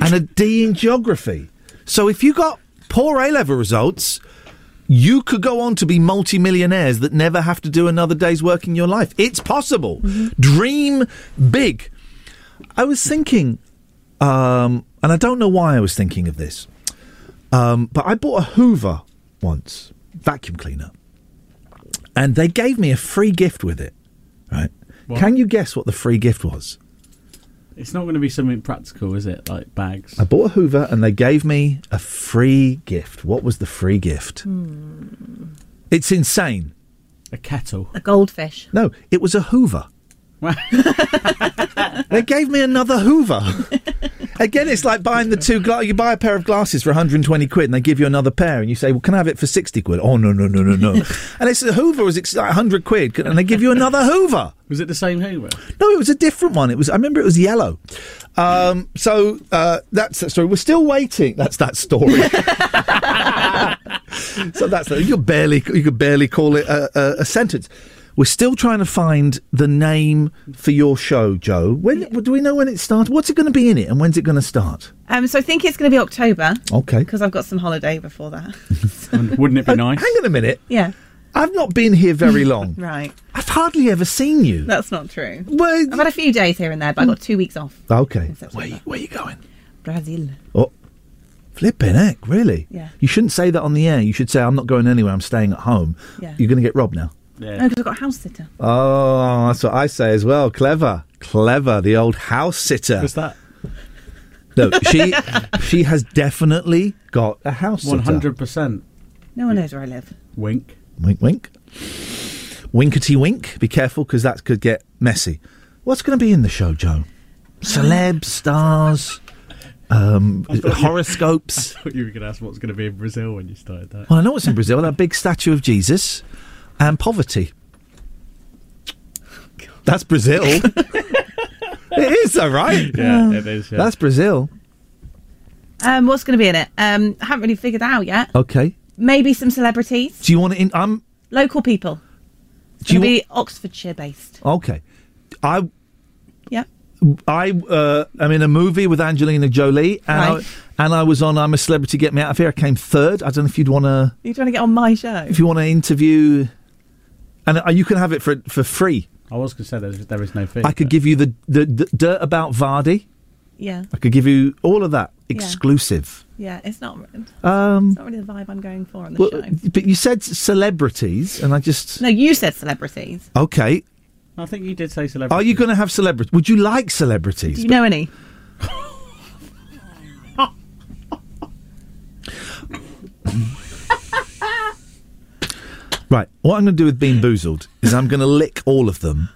and a D in geography. So if you got poor A-level results, you could go on to be multi-millionaires that never have to do another day's work in your life. It's possible. Mm-hmm. Dream big. I was thinking, and I don't know why I was thinking of this, but I bought a Hoover once. Vacuum cleaner, and they gave me a free gift with it, right? What? Can you guess what the free gift was? It's not going to be something practical, is it? Like bags. I bought a Hoover and they gave me a free gift. What was the free gift? It's insane. A kettle. A goldfish. No, it was a Hoover. They gave me another Hoover. Again, it's like buying the two you buy a pair of glasses for 120 quid and they give you another pair and you say, well, can I have it for 60 quid? Oh, no. And it's a Hoover was like 100 quid and they give you another Hoover. Was it the same Hoover? No, it was a different one. I remember it was yellow. So that's that story. We're still waiting. That's that story. So that's that. You could barely call it a sentence. We're still trying to find the name for your show, Joe. Do we know when it starts? What's it going to be in it, and when's it going to start? So I think it's going to be October. Okay. Because I've got some holiday before that. Wouldn't it be nice? Hang on a minute. Yeah. I've not been here very long. Right. I've hardly ever seen you. That's not true. Well, I've had a few days here and there, but I got 2 weeks off. Okay. Where are you going? Brazil. Oh. Flipping heck, really? Yeah. You shouldn't say that on the air. You should say, I'm not going anywhere, I'm staying at home. Yeah. You're going to get robbed now. Yeah. No, because I've got a house sitter. Oh, that's what I say as well. Clever, the old house sitter. What's that? No, she has definitely got a house sitter. 100%. No one knows where I live. Wink. Wink, wink. Winkety wink. Be careful, because that could get messy. What's going to be in the show, Joe? Celeb, stars... horoscopes. I thought you were going to ask what's going to be in Brazil when you started that. Well, I know what's in Brazil. That big statue of Jesus and poverty. God. That's Brazil. It is, though, right? Yeah, it is. Yeah. That's Brazil. What's going to be in it? I haven't really figured out yet. Okay. Maybe some celebrities. Do you want it in? Local people. It'll be Oxfordshire based. Okay. Yeah. I'm in a movie with Angelina Jolie, and right. I was on I'm a Celebrity, Get Me Out of Here. I came third. I don't know if you'd want to... You'd want to get on my show? If you want to interview... And you can have it for free. I was going to say there is no fee. I could give you the dirt about Vardy. Yeah. I could give you all of that. Exclusive. Yeah, it's not really the vibe I'm going for on the show. But you said celebrities, and I just... No, you said celebrities. Okay. I think you did say celebrities. Are you going to have celebrities? Would you like celebrities? Do you know any? Right, what I'm going to do with Bean Boozled is I'm going to lick all of them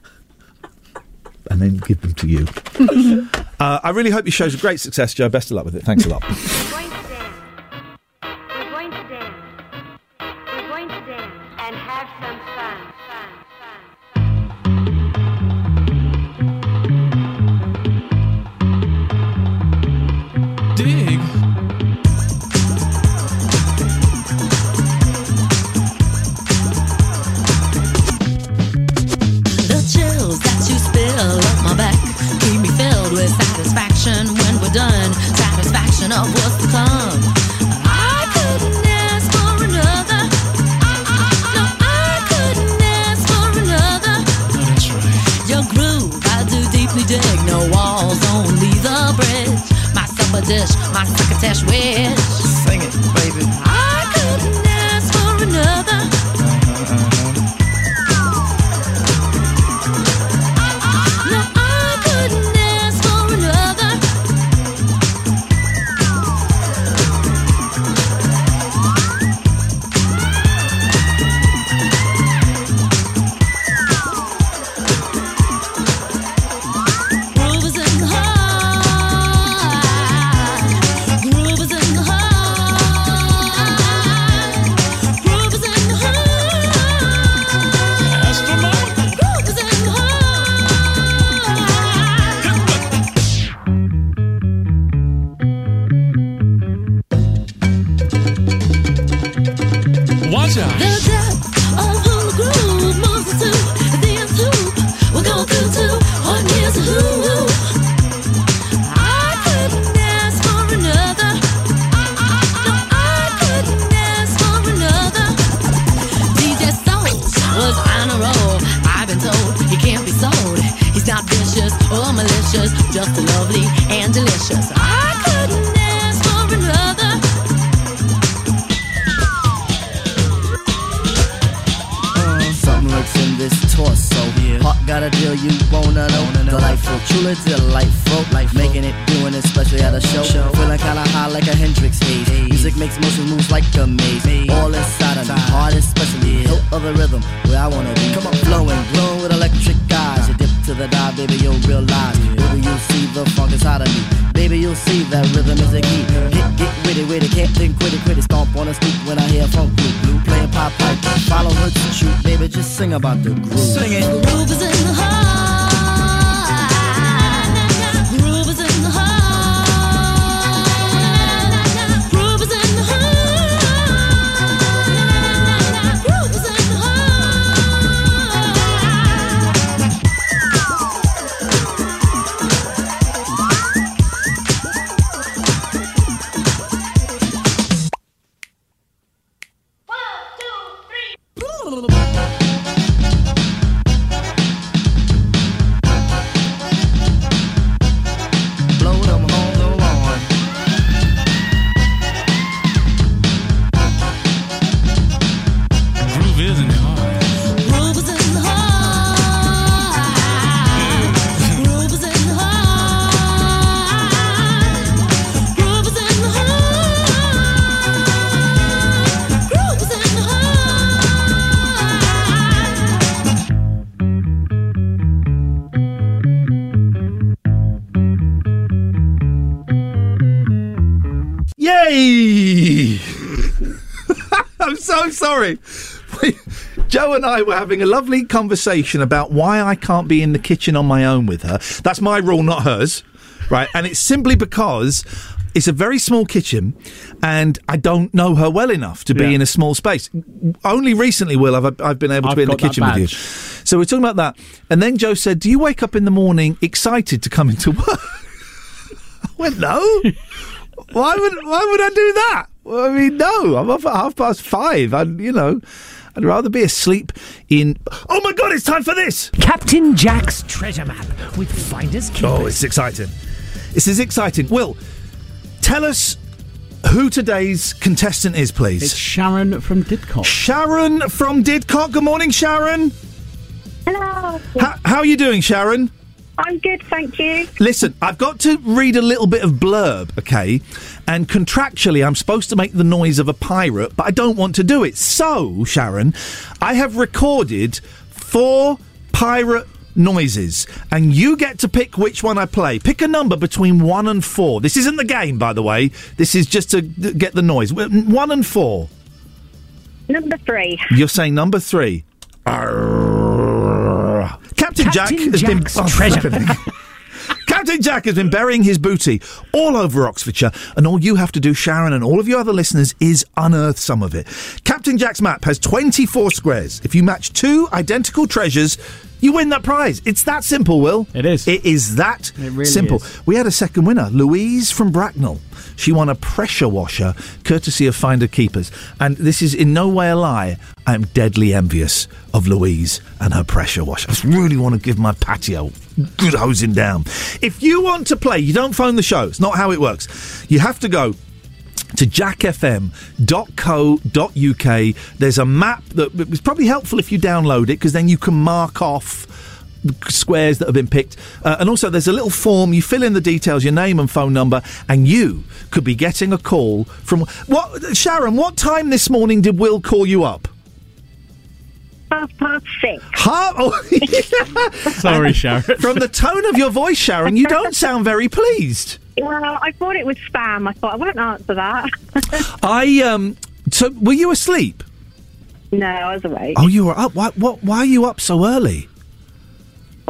and then give them to you. I really hope your show's a great success, Joe. Best of luck with it. Thanks a lot. We're going to dance. We're going to dance. We're going to dance and have some fun. Satisfaction when we're done, satisfaction of what's to come. I couldn't ask for another. No, I couldn't ask for another. Your groove, I do deeply dig. No walls, only the bridge. My supper dish, my succotash wish. Sing it, baby. I couldn't ask for another. Just lovely and delicious. I couldn't ask for another. Something lurks in this torso. Yeah. Hot got a deal you wanna know. Delightful, truly delightful. Life making it, doing it, especially at a show. Feeling kinda high like a Hendrix haze. Music makes motion moves like a maze. All inside of me, heart especially. No other rhythm where I wanna be. Come on, flowing, glowing with electric eyes. You dip to the dive, baby, you'll realize. Baby, you'll see the funk inside of me. Baby, you'll see that rhythm is the key. Get with it, can't think, quit it. Stomp on the street when I hear funk blue. Playing pop pipe, follow her to shoot. Baby, just sing about the groove. Sing it. The groove is in the heart. The groove is in the heart. Sorry. Joe and I were having a lovely conversation about why I can't be in the kitchen on my own with her. That's my rule, not hers. Right? And it's simply because it's a very small kitchen and I don't know her well enough to be in a small space. Only recently, Will, I've been able to be in the kitchen with you. So we're talking about that. And then Joe said, do you wake up in the morning excited to come into work? I went, no. Why would I do that? Well, I mean, no. I'm off at 5:30. I'd rather be asleep in... Oh, my God, it's time for this! Captain Jack's treasure map with Finder's Keepers. Oh, it's exciting. This is exciting. Will, tell us who today's contestant is, please. It's Sharon from Didcot. Sharon from Didcot. Good morning, Sharon. Hello. How are you doing, Sharon? I'm good, thank you. Listen, I've got to read a little bit of blurb, okay? And contractually, I'm supposed to make the noise of a pirate, but I don't want to do it. So, Sharon, I have recorded 4 pirate noises, and you get to pick which one I play. Pick a number between 1 and 4. This isn't the game, by the way. This is just to get the noise. 1 and 4. Number 3. You're saying number 3. Captain Jack has been burying his booty all over Oxfordshire, and all you have to do, Sharon, and all of your other listeners, is unearth some of it. Captain Jack's map has 24 squares. If you match 2 identical treasures, you win that prize. It's that simple, Will. It is. It is that really simple. Is. We had a second winner, Louise from Bracknell. She won a pressure washer, courtesy of Finder Keepers. And this is in no way a lie. I am deadly envious of Louise and her pressure washer. I just really want to give my patio good hosing down. If you want to play, you don't phone the show. It's not how it works. You have to go to jackfm.co.uk. There's a map that was probably helpful if you download it, because then you can mark off squares that have been picked, and also there's a little form. You fill in the details, your name and phone number, and you could be getting a call from... What, Sharon, what time this morning did Will call you up? 6:30. Oh, yeah. Sorry, Sharon. From the tone of your voice, Sharon, you don't sound very pleased. Well, I thought it was spam. I thought I won't answer that. So were you asleep? No, I was awake. Oh, you were up. Why are you up so early?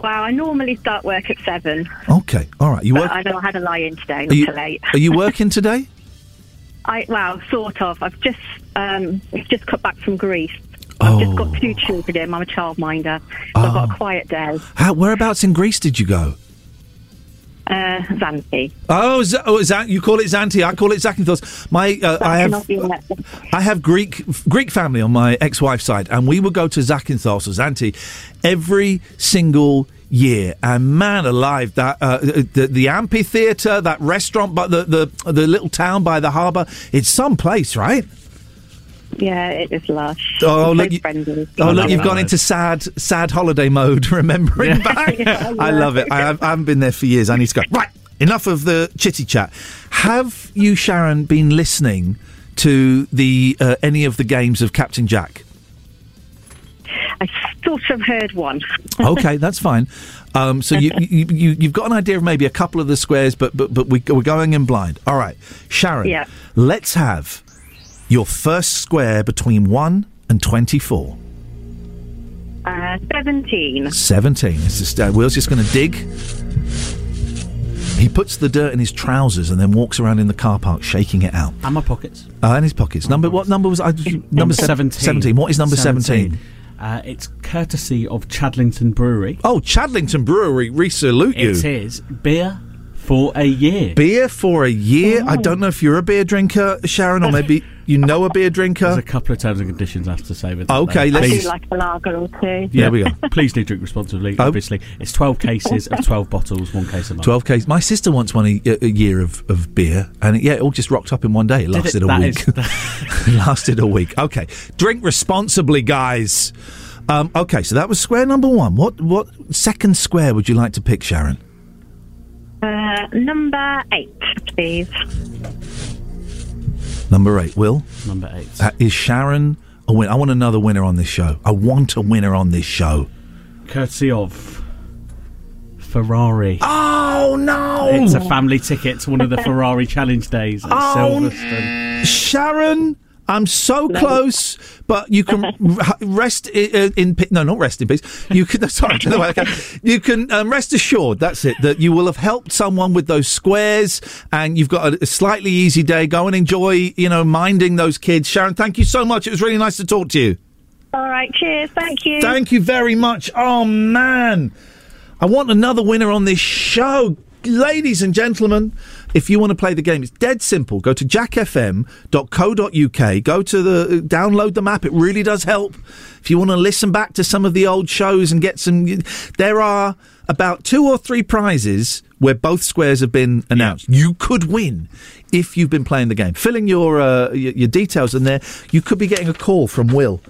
Wow, I normally start work at 7. Okay, all right. I know I had a lie-in today, not late. Are you working today? Sort of. I've just cut back from Greece. I've just got 2 children in. I'm a childminder. So I've got a quiet day. Whereabouts in Greece did you go? Xanthi. You call it Xanthi. I call it Zakynthos. I have Greek family on my ex-wife's side, and we would go to Zakynthos or Xanthi every single year. And man alive, that the amphitheatre, that restaurant, but the little town by the harbour, it's some place, right? Yeah, it is lush. Look, you've gone into sad holiday mode, remembering back. I love it. I haven't been there for years. I need to go. Right, enough of the chitty-chat. Have you, Sharon, been listening to the any of the games of Captain Jack? I sort of heard one. Okay, that's fine. So you've got an idea of maybe a couple of the squares, but we're going in blind. All right, Sharon, let's have... your first square between 1 and 24. 17. 17. It's just, Will's just going to dig. He puts the dirt in his trousers and then walks around in the car park shaking it out. And my pockets. And his pockets. What number was I? Number 17. 17. What is number 17? It's courtesy of Chadlington Brewery. Oh, Chadlington Brewery, we salute you. It is. Beer. For a year. Beer for a year? Oh. I don't know if you're a beer drinker, Sharon, or maybe you know a beer drinker. There's a couple of terms and conditions I have to say with that. Okay, I do like a lager or 2. Yeah, we go. Please do drink responsibly, obviously. It's 12 cases of 12 bottles, 1 case a month. 12 cases. My sister once won a year of beer, and it all just rocked up in one day. It lasted a week. It lasted a week. Okay. Drink responsibly, guys. Okay, so that was square number 1. What second square would you like to pick, Sharon? Number 8, please. Number 8, Will? Number 8. Is Sharon a winner? I want another winner on this show. I want a winner on this show. Courtesy of Ferrari. Oh, no! It's a family ticket to one of the Ferrari Challenge Days at Silverstone. Sharon, I'm so close, but you can rest in peace. No, not rest in peace. You can, sorry, you can rest assured, that's it, that you will have helped someone with those squares, and you've got a slightly easy day. Go and enjoy, minding those kids. Sharon, thank you so much. It was really nice to talk to you. All right, cheers. Thank you. Thank you very much. Oh, man. I want another winner on this show. Ladies and gentlemen, if you want to play the game, it's dead simple. Go to jackfm.co.uk, go to download the map. It really does help. If you want to listen back to some of the old shows and get some, there are about 2 or 3 prizes where both squares have been announced. Yeah. You could win if you've been playing the game. Fill in your details in there. You could be getting a call from Will.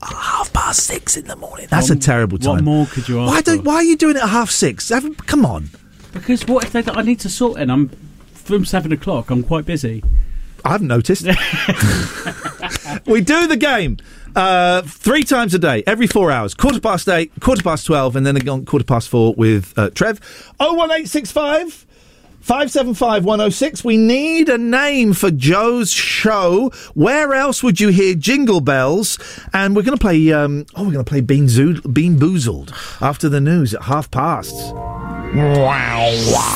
Oh, 6:30 in the morning. That's a terrible time. What more could you ask? Why are you doing it at 6:30? Come on. Because what if I need to sort in? I'm from 7 o'clock. I'm quite busy. I haven't noticed. We do the game 3 times a day, every 4 hours. 8:15, 12:15, and then again 4:15 with Trev. 01865 575 106. We need a name for Joe's show. Where else would you hear jingle bells? And we're going to play. We're going to play Bean Boozled after the news at 5:30. Wow.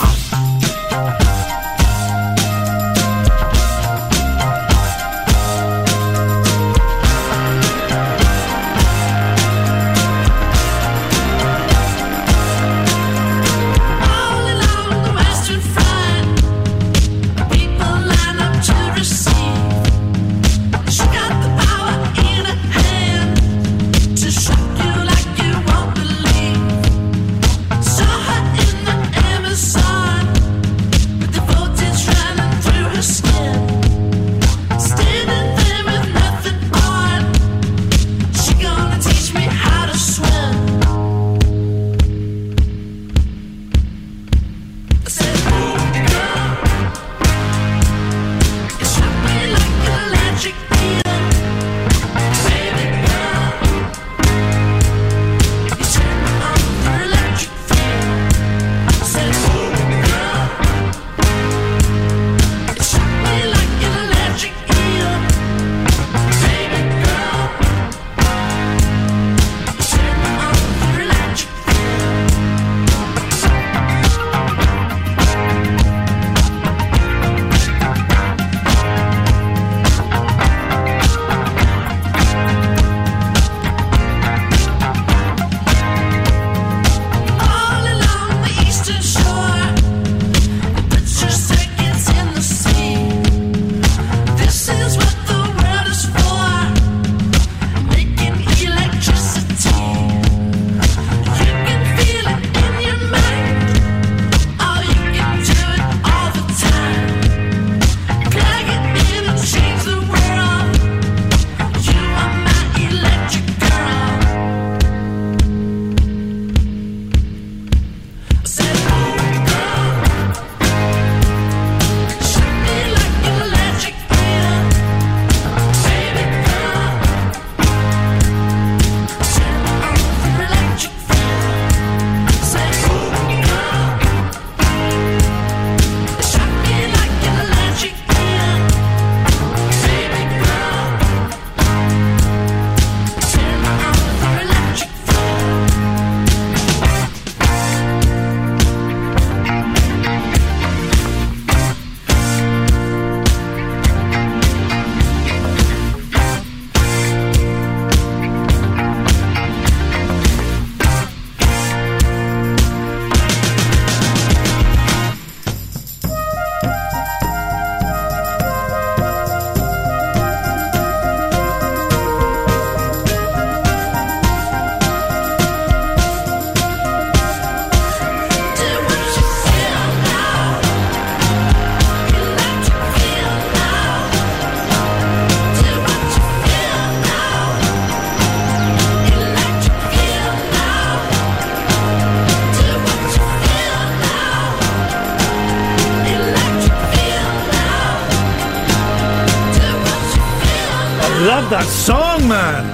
That song, man.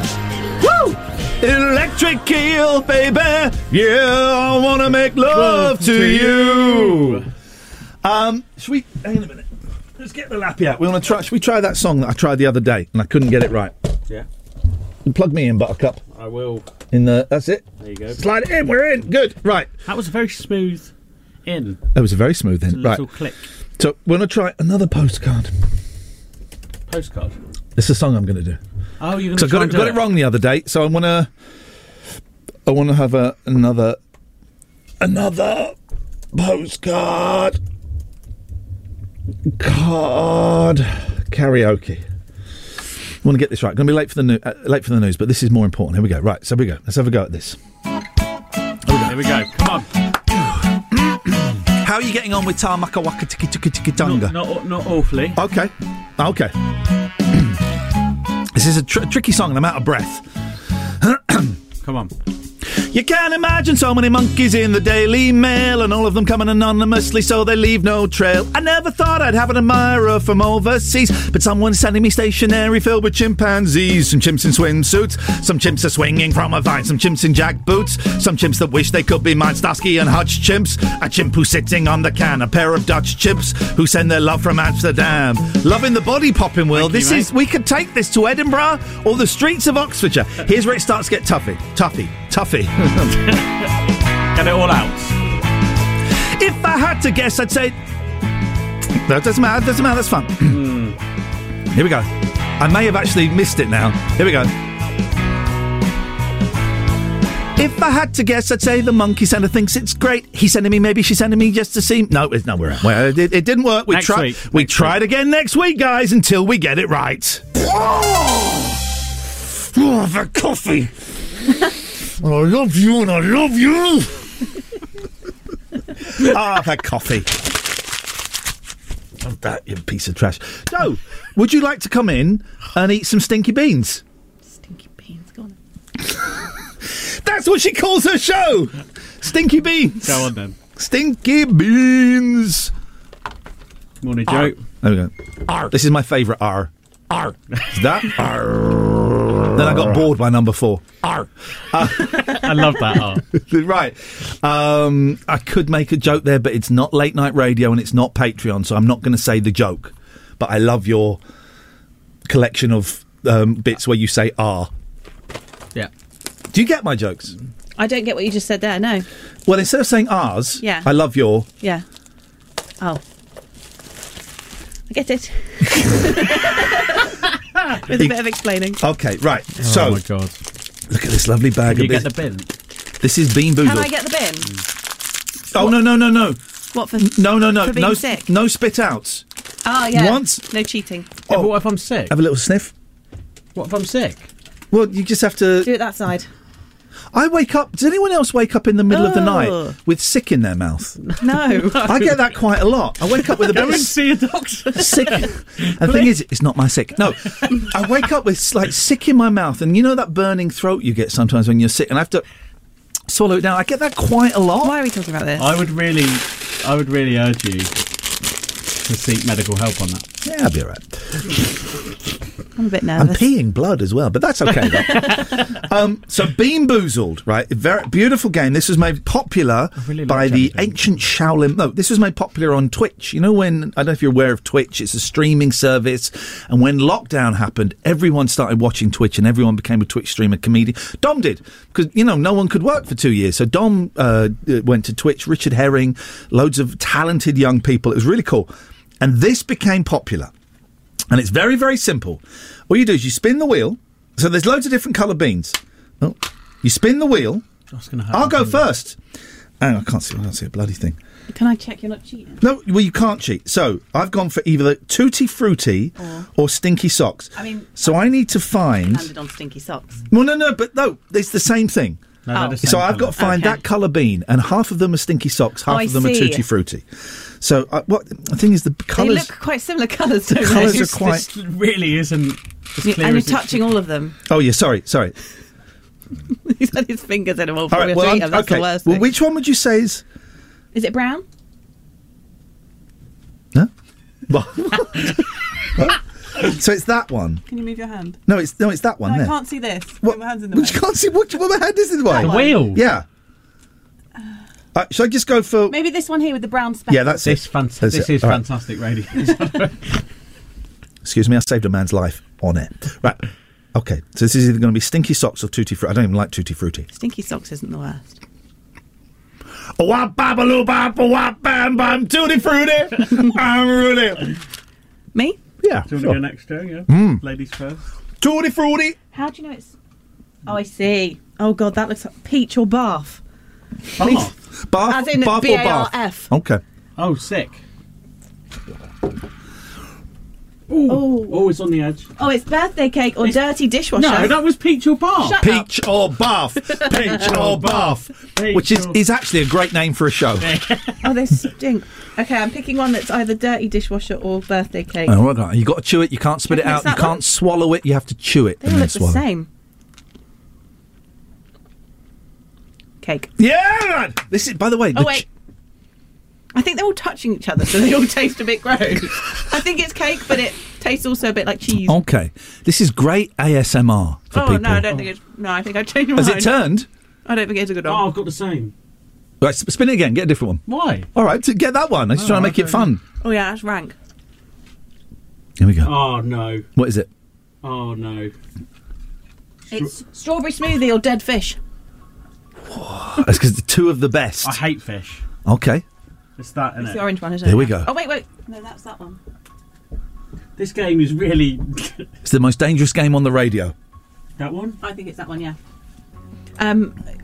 Woo! Electric Eel, baby. Yeah, I want to make love to you. Should we... Hang on a minute. Let's get the lappy out. Should we try that song that I tried the other day and I couldn't get it right? Yeah. Plug me in, Buttercup. I will. That's it. There you go. Slide it in. We're in. Good. Right. That was a very smooth in. That was a very smooth in. Right. Little click. So, we're going to try another postcard. It's the song I'm going to do. Oh, you're going to try and do it. I got it wrong the other day, so I want to have another postcard karaoke. I want to get this right. Going to be late for the news, but this is more important. Here we go. Right, so we go. Let's have a go at this. Here we go. Come on. How are you getting on with Tamaka Waka Tiki Tiki Tiki Tunga? Not awfully. Okay. This is a tricky song, and I'm out of breath. Come on. You can imagine so many monkeys in the Daily Mail, and all of them coming anonymously, so they leave no trail. I never thought I'd have an admirer from overseas, but someone's sending me stationery filled with chimpanzees. Some chimps in swimsuits, some chimps are swinging from a vine, some chimps in jack boots, some chimps that wish they could be mine. Starsky and Hutch chimps, a chimp who's sitting on the can, a pair of Dutch chimps who send their love from Amsterdam. Loving the body popping, Will. We could take this to Edinburgh or the streets of Oxfordshire. Here's where it starts to get toughy. Get it all out. If I had to guess, I'd say... No, doesn't matter, that's fun. Here we go. I may have actually missed it now. Here we go. If I had to guess, I'd say the monkey sender thinks it's great. He's sending me, maybe she's sending me just to see... No, we're out. Well, it didn't work. We tried again next week, guys, until we get it right. Oh, the coffee! Oh, I love you, and I love you! Oh, I've had coffee. Love that, you piece of trash. So, would you like to come in and eat some stinky beans? Stinky beans, go on. That's what she calls her show! Stinky beans. Go on, then. Stinky beans. Morning, Joe. There we go. R. This is my favourite R. R. Is that? R. Then I got bored by number 4. R. I love that R. Right. I could make a joke there, but it's not late night radio and it's not Patreon, so I'm not going to say the joke. But I love your collection of bits where you say R. Yeah. Do you get my jokes? I don't get what you just said there, no. Well, instead of saying R's, yeah. I love your... Yeah. Oh. I get it. With a bit of explaining. Okay, right. Oh, so, my God. Look at this lovely bag. Can you get the bin? This is Bean Boozled. Can I get the bin? Oh, what? No. What for? No. For being sick? No spit outs. Oh, yeah. Once. No cheating. Oh, yeah, but what if I'm sick? Have a little sniff. What if I'm sick? Well, you just have to... Do it that side. I wake up... Does anyone else wake up in the middle of the night with sick in their mouth? No. I get that quite a lot. I wake up with a bit of... Go and see a doctor. Sick. The thing is, it's not my sick. No. I wake up with, like, sick in my mouth, and you know that burning throat you get sometimes when you're sick, and I have to swallow it down. I get that quite a lot. Why are we talking about this? I would really urge you to seek medical help on that. Yeah, I'll be all right. I'm a bit nervous. I'm peeing blood as well, but that's okay, though. So Bean Boozled, right? Very beautiful game. This was made popular by the ancient Shaolin... No, this was made popular on Twitch. You know when... I don't know if you're aware of Twitch. It's a streaming service. And when lockdown happened, everyone started watching Twitch and everyone became a Twitch streamer, comedian. Dom did, because, you know, no one could work for 2 years. So Dom went to Twitch, Richard Herring, loads of talented young people. It was really cool. And this became popular. And it's very, very simple. All you do is you spin the wheel. So there's loads of different coloured beans. Oh, you spin the wheel. I'll go first. Hang on, I can't see a bloody thing. Can I check you're not cheating? No, well, you can't cheat. So I've gone for either the Tutti Frutti or Stinky Socks. I mean... So I need to find... Landed on Stinky Socks. Well, no, it's the same thing. No, so I've got to find that colour bean, and half of them are Stinky Socks, half of them are Tutti Frutti. So the thing is, the colours... They look quite similar colours, don't they? The colours are quite... This really isn't as clear and you're touching all of them. Oh, yeah, sorry. He's had his fingers in them all. Right, well, that's okay. The worst thing. Well, which one would you say is... Is it brown? No? What? So it's that one. Can you move your hand? No, it's that one. No, there. I can't see this. What? My hand's in the way. You can't see what my hand is in the way. The wheel. Yeah. Should I just go for maybe this one here with the brown speck? Yeah, that's this. This is right. Fantastic radio. Excuse me, I saved a man's life on it. Right. Okay. So this is either going to be Stinky Socks or Tutti Frutti. I don't even like Tutti Frutti. Stinky Socks isn't the worst. Wap babaloo bap wap bam bam Tutti Frutti. I'm Rudy. Me. Yeah, do you want to go next, Joe? Yeah. Ladies first. Tutti frutti. How do you know it's... Oh, I see. Oh, God, that looks like peach or barf. Barf? Barf? As in barf or barf? Okay. Oh, sick. Ooh. Ooh. Oh, it's on the edge. Oh, it's birthday cake or it's... dirty dishwasher. No, that was peach or barf. Shut peach up. Or barf. Peach or barf. Peach which is actually a great name for a show. Oh, they stink. Okay, I'm picking one that's either dirty dishwasher or birthday cake. Oh, right. You've got to chew it. You can't spit it out. You can't swallow it. You have to chew it. They all look the same. Cake. Yeah! This is, by the way... Oh, wait. I think they're all touching each other, so they all taste a bit gross. I think it's cake, but it tastes also a bit like cheese. Okay. This is great ASMR for people. No, I don't think it's... No, I think I've changed my mind. Has it turned? I don't think it's a good one. Oh, I've got the same. Right, spin it again. Get a different one. Why? All right, get that one. I'm just trying to make it fun. Oh, yeah, that's rank. Here we go. Oh, no. What is it? Oh, no. It's strawberry smoothie or dead fish. That's because the two of the best. I hate fish. Okay. It's that, isn't it? It's the orange one, isn't it? There we go. Oh, wait. No, that's that one. This game is really... It's the most dangerous game on the radio. That one? I think it's that one, yeah.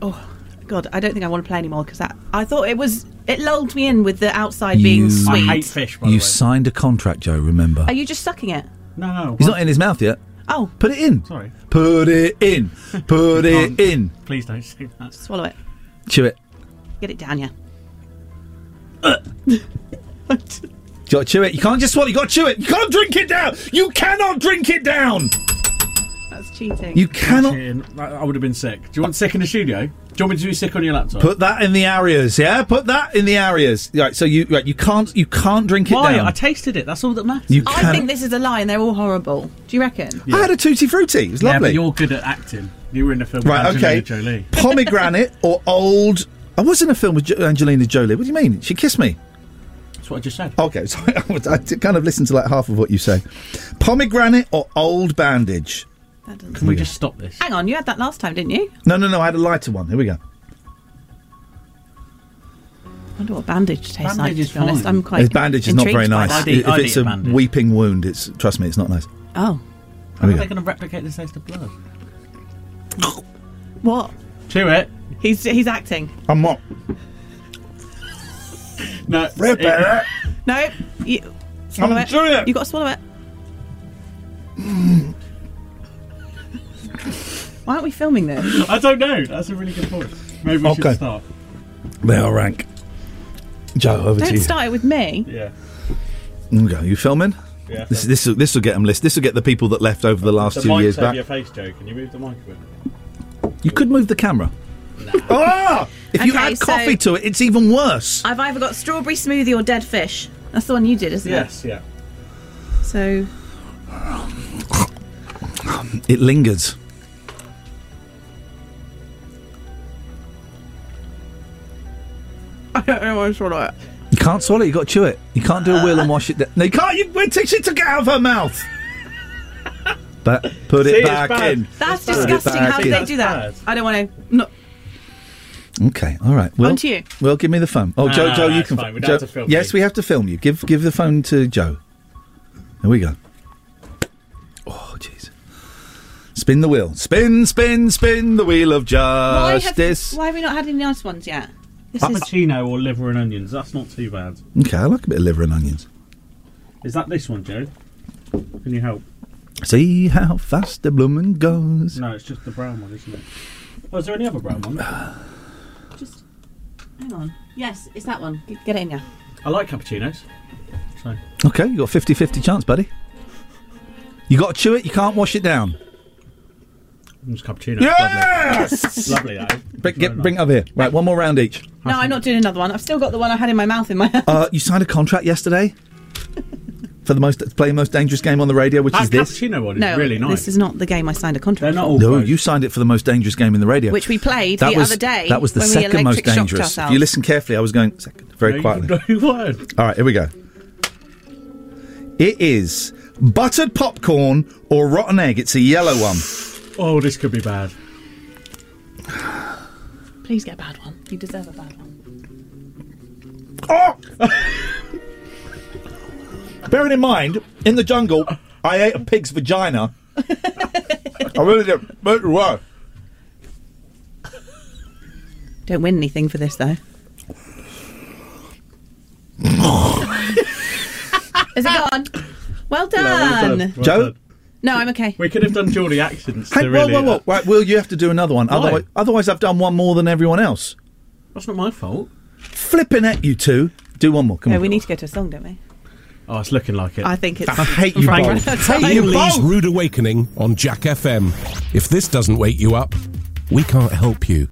Oh, God, I don't think I want to play anymore because that... I thought it was... It lulled me in with the outside being sweet. I hate fish, by the way. You signed a contract, Joe, remember? Are you just sucking it? No. He's not in his mouth yet. Oh. Put it in. Sorry. Put it in. Put it in. Please don't say that. Swallow it. Chew it. Get it down, yeah. You gotta chew it. You can't just swallow. You gotta chew it. You can't drink it down. You cannot drink it down. That's cheating. You cannot. I would have been sick. Do you want sick in the studio? Do you want me to do sick on your laptop? Put that in the areas. Yeah, put that in the areas. Right. So you can't. You can't drink it down. I tasted it. That's all that matters. I think this is a lie, and they're all horrible. Do you reckon? Yeah. I had a tutti frutti. It was lovely. Yeah, but you're good at acting. You were in a film. Right. With Angelina Jolie. Pomegranate or old. I was in a film with Angelina Jolie. What do you mean? She kissed me. That's what I just said. Okay, sorry. I kind of listened to like half of what you say. Pomegranate or old bandage? That doesn't Can we just stop this? Hang on, you had that last time, didn't you? No, I had a lighter one. Here we go. I wonder what bandage tastes like, to be honest. I'm quite Bandage is not very nice. If it's a weeping wound, trust me, it's not nice. Oh. How are they going to replicate the taste of blood? What? Chew it. He's acting. I'm not. No. Rip it. No. I'm doing it. You've got to swallow it. Why aren't we filming this? I don't know. That's a really good point. Maybe we should start. They are rank. Joe, over to you. Don't start it with me. Yeah. Okay, you filming? Yeah. This will get them listed. This will get the people that left over the last 2 years back. Your face, Joe. Can you move the mic a bit? You could move the camera. No. Oh! If you add coffee to it, it's even worse. I've either got strawberry smoothie or dead fish. That's the one you did, isn't it? Yes, yeah. So... It lingers. I don't know why I swallow it. You can't swallow it, you've got to chew it. You can't do a wheel and wash it down. No, you can't! It takes it to get out of her mouth! But put it back in. That's disgusting. How do they do that? I don't want to... No. Okay, all right. Well, on to you. Well, give me the phone. Oh, Joe, you can... We don't have to film you. Yes, we have to film you. Give the phone to Joe. There we go. Oh, jeez. Spin the wheel. Spin, spin, spin the wheel of justice. Why have we not had any nice ones yet? Cappuccino or liver and onions. That's not too bad. Okay, I like a bit of liver and onions. Is that this one, Joe? Can you help? See how fast the bloomin' goes. No, it's just the brown one, isn't it? Oh, is there any other brown one? Just... Hang on. Yes, it's that one. Get it in there. I like cappuccinos. So. Okay, you got a 50-50 chance, buddy. You got to chew it, you can't wash it down. It's cappuccino. Yes! Lovely, though. Bring it over here. Right, one more round each. No, I'm not doing another one. I've still got the one I had in my mouth in my hand. You signed a contract yesterday? For the most dangerous game on the radio, which is this. That cappuccino one is really nice. This is not the game I signed a contract for. They're not all close. You signed it for the most dangerous game in the radio, which we played other day. That was the second most dangerous. If you listen carefully, I was going second very quietly. No word. All right, here we go. It is buttered popcorn or rotten egg. It's a yellow one. Oh, this could be bad. Please get a bad one. You deserve a bad one. Oh. Bearing in mind, in the jungle, I ate a pig's vagina I really don't. Don't win anything for this, though. Is it gone? Well done. Well done, Joe. No, I'm okay. We could have done Geordie accents. Hey, whoa, Will, you have to do another one. Otherwise, I've done one more than everyone else. That's not my fault. Flipping at you two. Do one more. Come on. We need to go to a song, don't we? Oh, it's looking like it. I think it's... I hate you both. Lee's Rude Awakening on Jack FM. If this doesn't wake you up, we can't help you.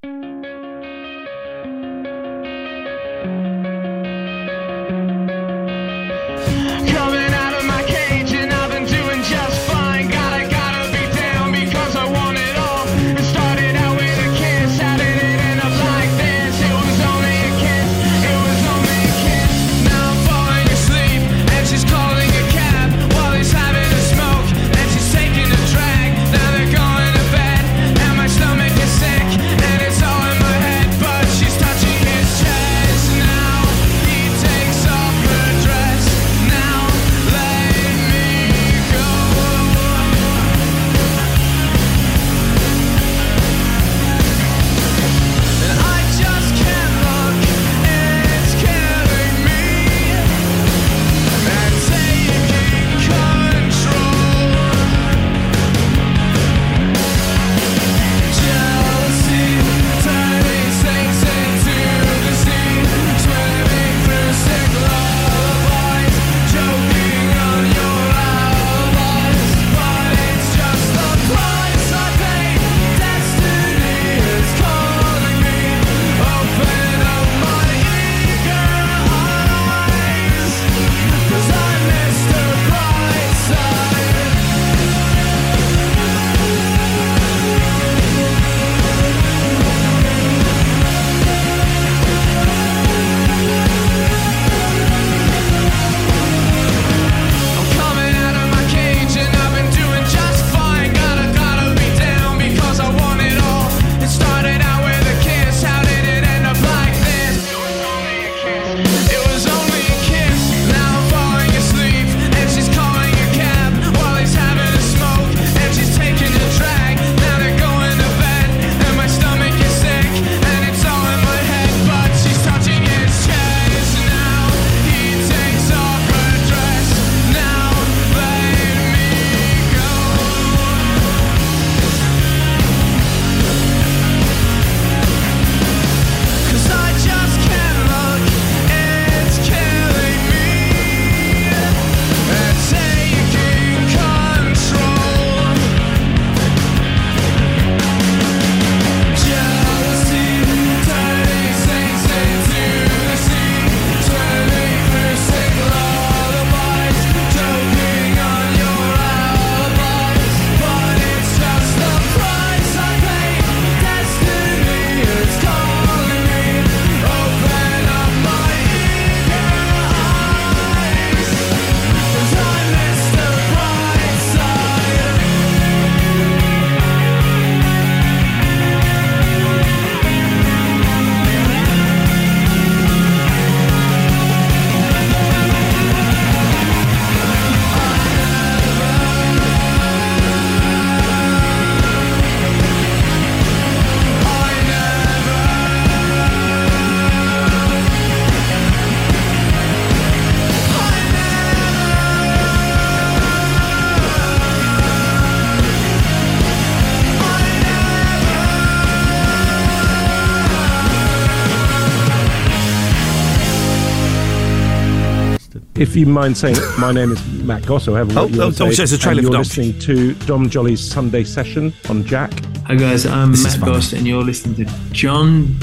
If you mind saying it, my name is Matt Goss, or however you want to say it, and you're listening to Dom Jolly's Sunday Session on Jack. Hi guys, I'm Matt Goss, and you're listening to Dom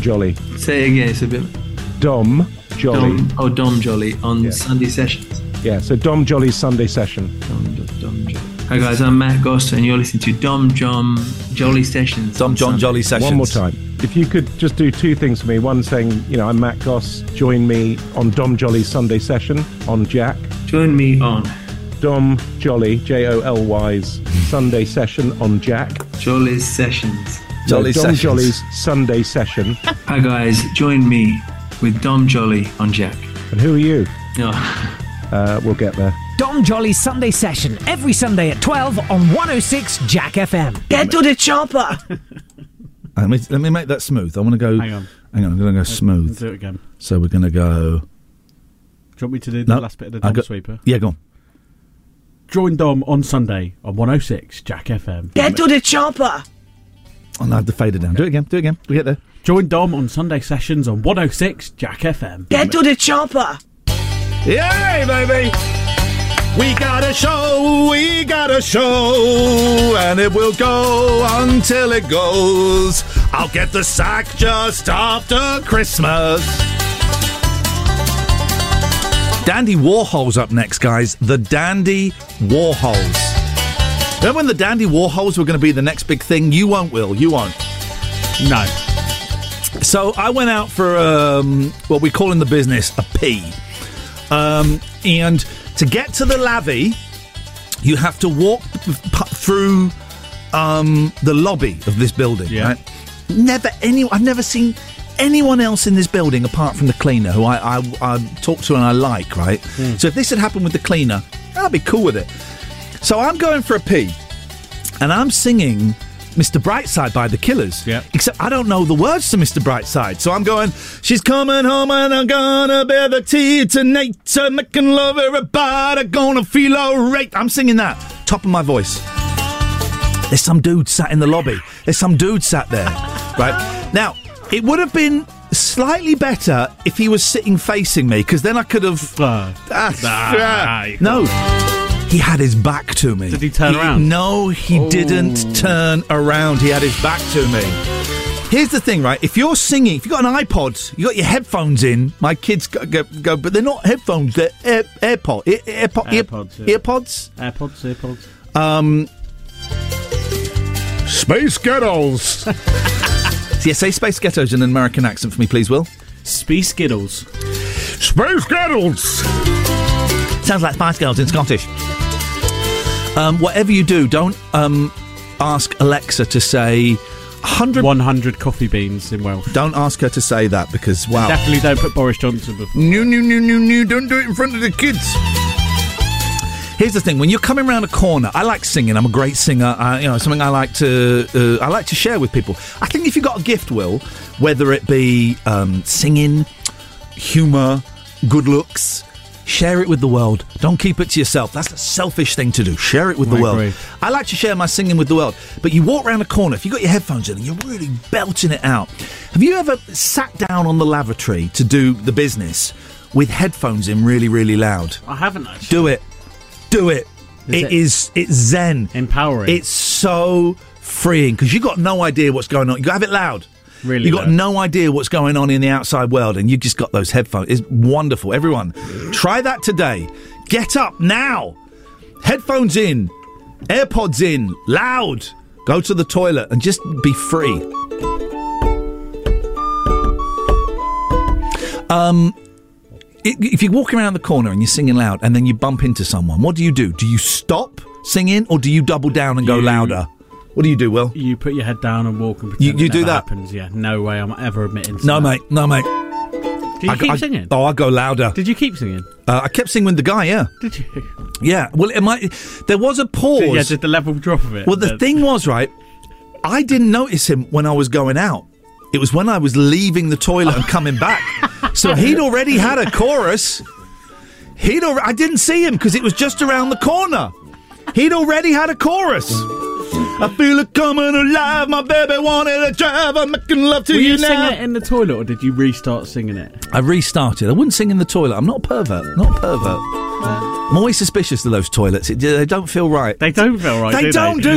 Jolly. Say it again, it's a bit... Dom Jolly. Dom Jolly on Sunday Sessions. Yeah, so Dom Jolly's Sunday Session. Dom Jolly. Hi guys, I'm Matt Goss, and you're listening to Dom Jolly Sessions. Dom John Jolly Sessions. One more time. If you could just do two things for me. One saying, you know, I'm Matt Goss. Join me on Dom Jolly's Sunday Session on Jack. Join me on Dom Jolly, Jolly's Sunday Session on Jack. Jolly's Sessions. Dom Jolly's Sunday Session. Hi guys, join me with Dom Jolly on Jack. And who are you? We'll get there. Dom Jolly's Sunday Session every Sunday at 12 on 106 Jack FM. Get to the chopper! Let me make that smooth. I want to go... Hang on, I'm going to go smooth. Let's do it again. So we're going to go... Do you want me to do the last bit of the Dom sweeper? Yeah, go on. Join Dom on Sunday on 106 Jack FM. Get to the chopper! I'll have to fade it down. Okay. Do it again. We get there. Join Dom on Sunday Sessions on 106 Jack FM. Get to the chopper! Yay, baby! We got a show, and it will go until it goes. I'll get the sack just after Christmas. Dandy Warhols up next, guys. The Dandy Warhols. Remember when the Dandy Warhols were going to be the next big thing? You won't, Will. You won't. No. So I went out for what we call in the business a pee. And to get to the lavvy, you have to walk through the lobby of this building. Yeah. Right? I've never seen anyone else in this building apart from the cleaner, who I talk to and I like, right? Mm. So if this had happened with the cleaner, I'd be cool with it. So I'm going for a pee, and I'm singing Mr. Brightside by The Killers. Yeah. Except I don't know the words to Mr. Brightside. So I'm going, she's coming home and I'm gonna bear the tea tonight. I'm making love her about, I'm gonna feel alright. I'm singing that, top of my voice. There's some dude sat in the lobby. Right? Now, it would have been slightly better if he was sitting facing me, because then I could have... No. He had his back to me. Did he turn around? No, he didn't turn around. He had his back to me. Here's the thing, right? If you're singing, if you've got an iPod, you've got your headphones in, my kids go but they're not headphones, they're AirPods. Space Ghettos. Yeah, say Space Ghettos in an American accent for me, please, Will. Space Skittles. Space Ghettos. Sounds like Spice Girls in Scottish. Whatever you do, don't ask Alexa to say 100 coffee beans in Welsh. Don't ask her to say that, because, wow. Definitely don't put Boris Johnson before. No, don't do it in front of the kids. Here's the thing, when you're coming around a corner, I like singing, I'm a great singer, something I like to share with people. I think if you've got a gift, Will, whether it be singing, humour, good looks... Share it with the world. Don't keep it to yourself. That's a selfish thing to do. Share it with the world. I like to share my singing with the world. But you walk around a corner, if you've got your headphones in and you're really belting it out. Have you ever sat down on the lavatory to do the business with headphones in really, really loud? I haven't actually. Do it. It's zen. Empowering. It's so freeing, because you've got no idea what's going on. You've got to have it loud. Really, you've got no idea what's going on in the outside world, and you've just got those headphones. It's wonderful. Everyone, try that today. Get up now. Headphones in. AirPods in. Loud. Go to the toilet and just be free. If you're walking around the corner and you're singing loud and then you bump into someone, what do you do? Do you stop singing, or do you double down and go louder? What do you do, Will? You put your head down and walk and pretend you do that. Happens. Yeah, no way I'm ever admitting to that. No, mate. Did you keep singing? Oh, I go louder. Did you keep singing? I kept singing with the guy, yeah. Did you? Yeah. Well, there was a pause. Yeah, just the level drop of it. Well, the thing was, right, I didn't notice him when I was going out. It was when I was leaving the toilet and coming back. So he'd already had a chorus. I didn't see him because it was just around the corner. He'd already had a chorus. I feel it coming alive, my baby wanted to drive, I'm making love to you now. Were you singing it in the toilet, or did you restart singing it? I restarted. I wouldn't sing in the toilet. I'm not a pervert. I'm always suspicious of those toilets. They don't feel right. They don't do that.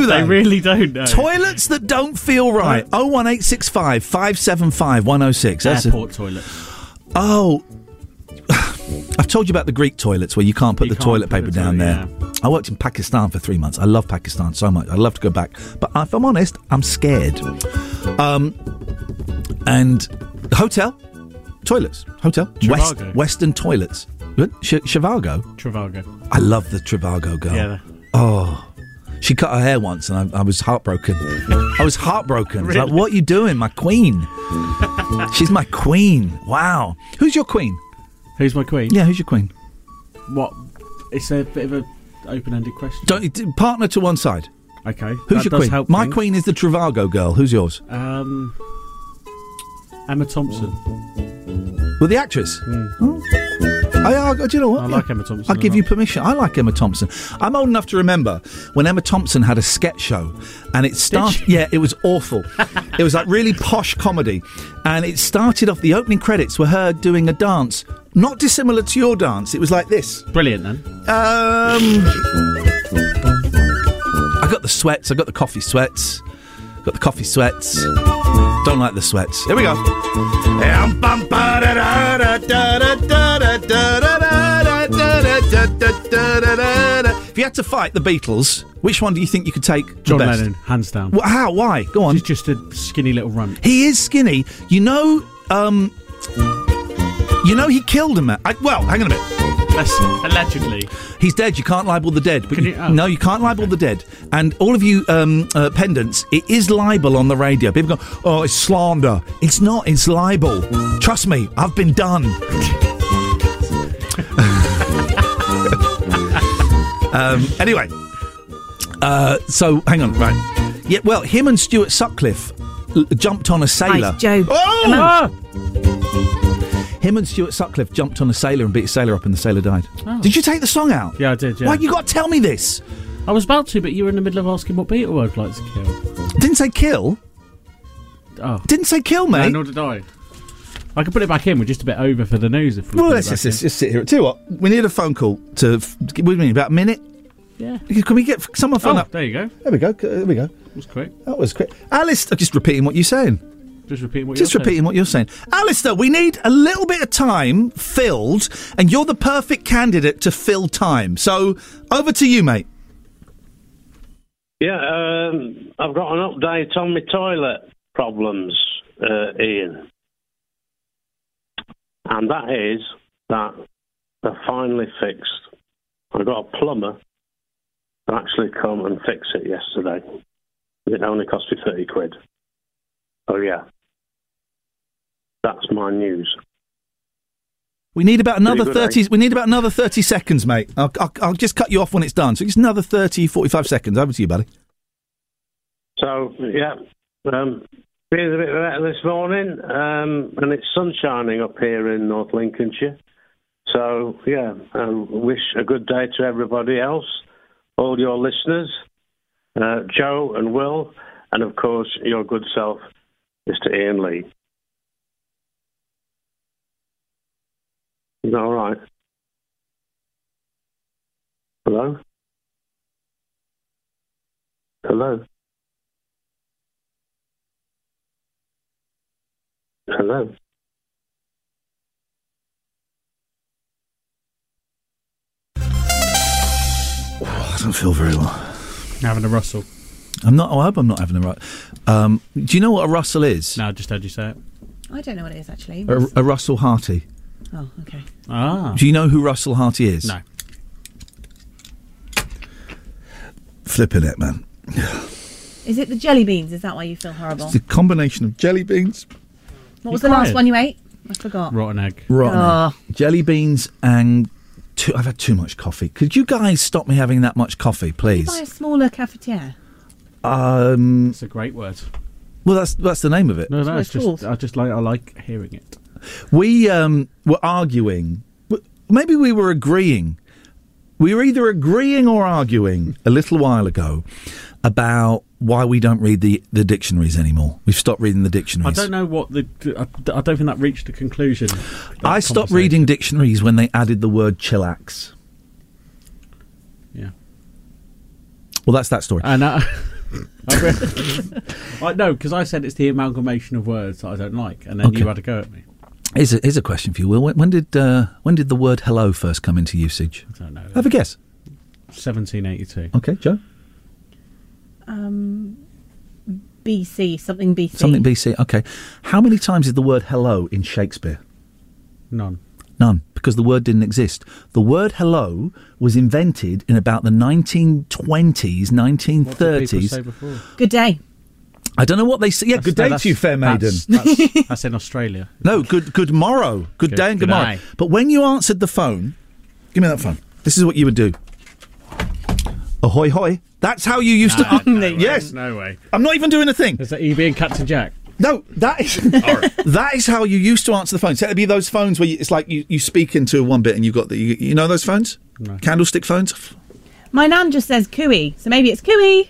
They really don't, know. Toilets that don't feel right. 01865 575 106. Airport toilets. Oh... I've told you about the Greek toilets where you can't put the toilet paper down there. Yeah. I worked in Pakistan for 3 months. I love Pakistan so much. I'd love to go back. But if I'm honest, I'm scared. And hotel, toilets. Hotel, Trivago. Western toilets. Trivago? Trivago. I love the Trivago girl. Yeah. Oh. She cut her hair once and I was heartbroken. Really? Like, what are you doing? My queen. She's my queen. Wow. Who's your queen? Who's my queen? Yeah, who's your queen? What? It's a bit of an open-ended question. Don't, partner to one side. Okay. Who's your queen? My queen is the Trivago girl. Who's yours? Emma Thompson. Well, the actress? Mm. Oh. Do you know what? I like Emma Thompson. I'll give you permission. I like Emma Thompson. I'm old enough to remember when Emma Thompson had a sketch show. And it started... Yeah, it was awful. It was like really posh comedy. And it started off... The opening credits were her doing a dance. Not dissimilar to your dance. It was like this. Brilliant, then. I got the sweats. I got the coffee sweats. Got the coffee sweats. Don't like the sweats. Here we go. If you had to fight the Beatles, which one do you think you could take? John Lennon, hands down. Well, how? Why? Go on. He's just a skinny little runt. He is skinny. You know he killed a man. Well, hang on a minute. Allegedly. He's dead. You can't libel the dead. But no, you can't libel the dead. And all of you pendants, it is libel on the radio. People go, oh, it's slander. It's not. It's libel. Trust me, I've been done. Anyway. So, hang on. Right. Yeah, well, him and Stuart Sutcliffe jumped on a sailor. Nice joke. Oh! Him and Stuart Sutcliffe jumped on a sailor and beat a sailor up, and the sailor died. Oh. Did you take the song out? Yeah, I did, yeah. Why, you got to tell me this? I was about to, but you were in the middle of asking what Beatle I'd like to kill. Didn't say kill. Oh. Didn't say kill, mate. No, nor did I. I could put it back in. We're just a bit over for the news. Well, let's just sit here. Tell you what, we need a phone call to... What do you mean, about a minute? Yeah. Can we get someone phone up? There you go. There we go. There we go. That was quick. That was quick. Alice, I'm just repeating what you're saying. Just repeating what you're saying. Alistair, we need a little bit of time filled, and you're the perfect candidate to fill time. So, over to you, mate. Yeah, I've got an update on my toilet problems, Ian. And that is that they're finally fixed. I got a plumber to actually come and fix it yesterday. It only cost me £30. Oh, yeah. That's my news. We need about another 30. We need about another 30 seconds, mate. I'll just cut you off when it's done. So just another 30, 45 seconds. Over to you, buddy. So yeah, feels a bit better this morning, and it's sun shining up here in North Lincolnshire. So yeah, I wish a good day to everybody else, all your listeners, Joe and Will, and of course your good self, Mr. Ian Lee. Is that all right? Hello? Hello? Hello? Oh, I don't feel very well. Having a rustle. I'm not. Oh, I hope I'm not having a rustle. Do you know what a rustle is? No, I just heard you say it. I don't know what it is, actually. A Russell Harty. Oh, okay. Ah. Do you know who Russell Harty is? No. Flipping it, man. Is it the jelly beans? Is that why you feel horrible? It's a combination of jelly beans. What was the last one you ate? I forgot. Rotten egg. Jelly beans and... I've had too much coffee. Could you guys stop me having that much coffee, please? Can you buy a smaller cafetiere? That's a great word. Well, that's the name of it. No, it's just... I like hearing it. We were arguing. Maybe we were agreeing. We were either agreeing or arguing a little while ago about why we don't read the dictionaries anymore. We've stopped reading the dictionaries. I don't know what the... I don't think that reached a conclusion. I stopped reading dictionaries when they added the word chillax. Yeah. Well, that's that story. And no, because I said it's the amalgamation of words that I don't like, and then you had a go at me. Here's a question for you, Will. When did the word hello first come into usage? I don't know. Have a guess. 1782. Okay, Joe? BC, something BC. Something BC, okay. How many times is the word hello in Shakespeare? None. None, because the word didn't exist. The word hello was invented in about the 1920s, 1930s. What did people say before? Good day. I don't know what they say. Yeah, good day to you, fair maiden. That's in Australia. No, good morrow. Good day and good morrow. But when you answered the phone... Give me that phone. This is what you would do. Ahoy, hoy. That's how you used to... No way, yes. No way. I'm not even doing a thing. Is that you being Captain Jack? No, that is how you used to answer the phone. So it'd be those phones where it's like you speak into one bit and you've got the... You know those phones? No. Candlestick phones? My nan just says cooey, so maybe it's cooey.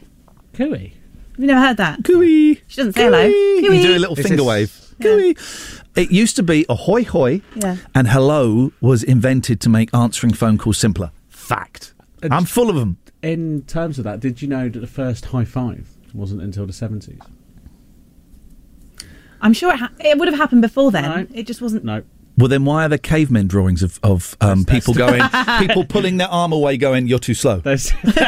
Cooey? You've never heard that? Cooey. She doesn't say hello. Cooey. You do a little finger wave. Yeah. Cooey. It used to be ahoy hoy, and hello was invented to make answering phone calls simpler. Fact. And I'm full of them. In terms of that, did you know that the first high five wasn't until the 70s? I'm sure it would have happened before then. No. It just wasn't. No. Well, then why are there cavemen drawings of people going, people pulling their arm away going, you're too slow? You're saying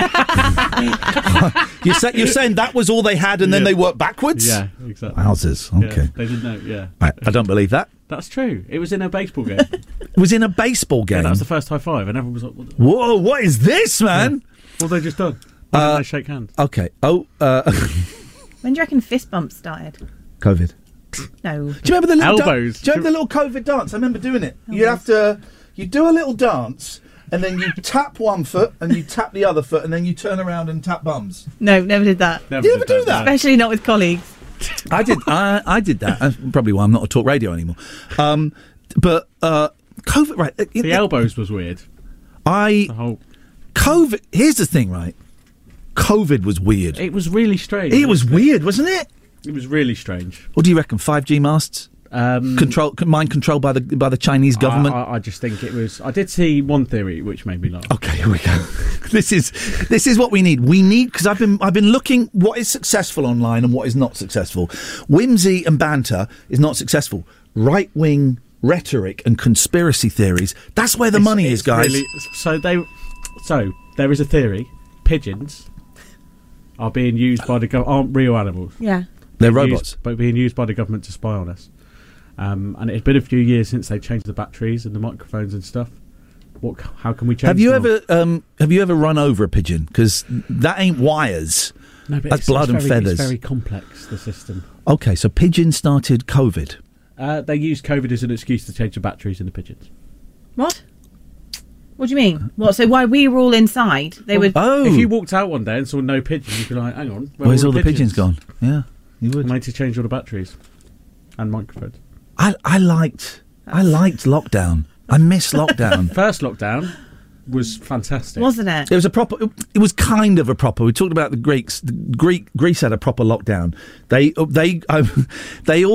that was all they had and then they worked backwards? Yeah, exactly. Wowzers, okay. Yeah, they didn't know, Right, I don't believe that. That's true. It was in a baseball game. It was in a baseball game? Yeah, that was the first high five and everyone was like, whoa, what is this, man? Yeah. What have they just done? Why didn't they shake hands? Okay. Oh, when do you reckon fist bumps started? COVID. No. Do you remember the little elbows? Do you remember the little COVID dance? I remember doing it. Elbows. You do a little dance, and then you tap one foot, and you tap the other foot, and then you turn around and tap bums. No, never did that. Never did you ever do that? Especially not with colleagues. I did. I did that. That's probably why I'm not a talk radio anymore. But COVID, right? The elbows was weird. COVID. Here's the thing, right? COVID was weird. It was really strange. It was weird, wasn't it? It was really strange. What do you reckon? 5G masts? Mind controlled by the Chinese government? I just think it was... I did see one theory which made me laugh. Okay, here we go. This is what we need. We need... Because I've been looking what is successful online and what is not successful. Whimsy and banter is not successful. Right-wing rhetoric and conspiracy theories, that's where the money is, guys. Really, so there is a theory. Pigeons are being used by the government... Aren't real animals. Yeah. They're robots. But being used by the government to spy on us. And it had been a few years since they changed the batteries and the microphones and stuff. How can we change them? Have you ever run over a pigeon? Because that ain't wires. No, but that's blood and feathers. It's very complex, the system. Okay, so pigeons started COVID. They used COVID as an excuse to change the batteries in the pigeons. What? What do you mean? What? So while we were all inside, they would... Oh! If you walked out one day and saw no pigeons, you'd be like, hang on, where's all the pigeons gone? Yeah. You would. I made to change all the batteries and microphones. I liked lockdown. I miss lockdown. First lockdown was fantastic, wasn't it? It was a proper. It was kind of a proper. We talked about the Greeks. Greece had a proper lockdown. They all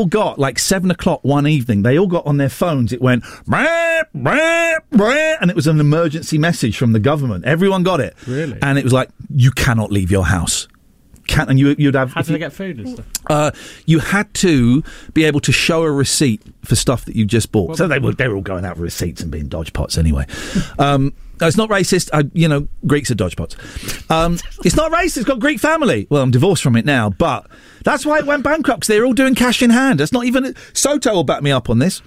got like 7:00 one evening. They all got on their phones. It went brah, brah, brah, and it was an emergency message from the government. Everyone got it. Really? And it was like, you cannot leave your house. And you'd have... How did they get food and stuff? You had to be able to show a receipt for stuff that you just bought. Well, so they were all going out with receipts and being dodgepots anyway. It's not racist. Greeks are dodgepots. It's not racist. It's got Greek family. Well, I'm divorced from it now, but that's why it went bankrupt, because they're all doing cash in hand. That's not even... Soto will back me up on this.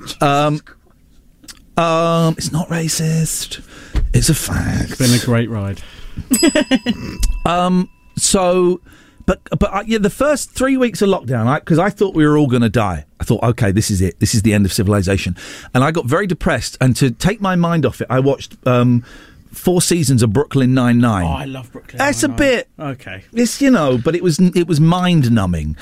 It's not racist. It's a fact. It's been a great ride. So, but the first 3 weeks of lockdown, because I thought we were all going to die. I thought, okay, this is it. This is the end of civilization. And I got very depressed. And to take my mind off it, I watched 4 seasons of Brooklyn Nine-Nine. Oh, I love Brooklyn Nine-Nine. That's a bit... Okay. It's, but it was mind-numbing.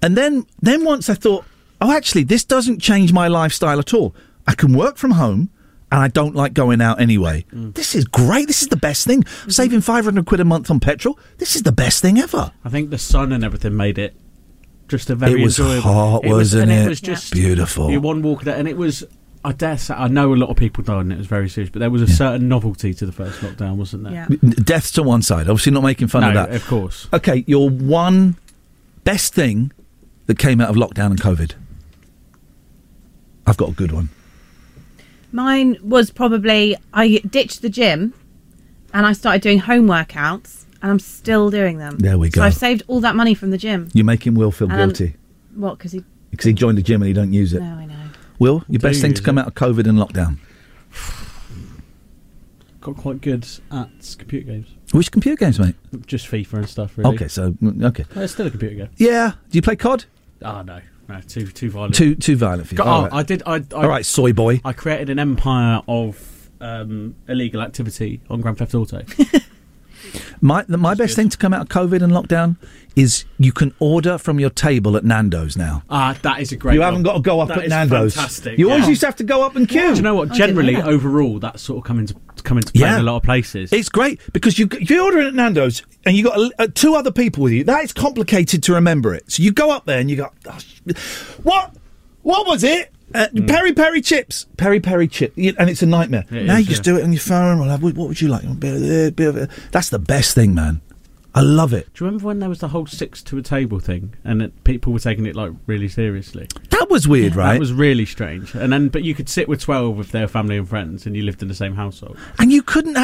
And then once I thought, oh, actually, this doesn't change my lifestyle at all. I can work from home. And I don't like going out anyway. Mm. This is great. This is the best thing. Saving £500 a month on petrol. This is the best thing ever. I think the sun and everything made it just a very enjoyable... It was hot, wasn't it? It was just beautiful. You one walk there, and it was... I dare say, I know a lot of people died and it was very serious, but there was a certain novelty to the first lockdown, wasn't there? Yeah. Deaths to one side. Obviously not making fun of that. No, of course. Okay, your one best thing that came out of lockdown and COVID. I've got a good one. Mine was probably, I ditched the gym and I started doing home workouts, and I'm still doing them. There we go. So I've saved all that money from the gym. You're making Will feel guilty. What? Because he joined the gym and he don't use it. No, I know. Will, your best thing to come out of COVID and lockdown? Got quite good at computer games. Which computer games, mate? Just FIFA and stuff, really. Okay, so, okay. Well, it's still a computer game. Yeah. Do you play COD? Oh, no. No, too violent. Too violent for you. Oh, all right. I did. All right, soy boy. I created an empire of illegal activity on Grand Theft Auto. My best thing to come out of COVID and lockdown is you can order from your table at Nando's now. Ah, that is a great one. You haven't got to go up at Nando's. Fantastic. You always used to have to go up and queue. Do you know what? Generally, overall, that's sort of come into play in a lot of places. It's great because if you're ordering at Nando's and you've got two other people with you, that is complicated to remember it. So you go up there and you go, oh, what was it? Peri peri chips, and it's a nightmare. Just do it on your phone. What would you like? A bit of it. That's the best thing, man. I love it. Do you remember when there was the whole 6 to a table thing, and people were taking it like really seriously? That was weird, right? That was really strange. And then, but you could sit with 12 if they were family and friends, and you lived in the same household. And you couldn't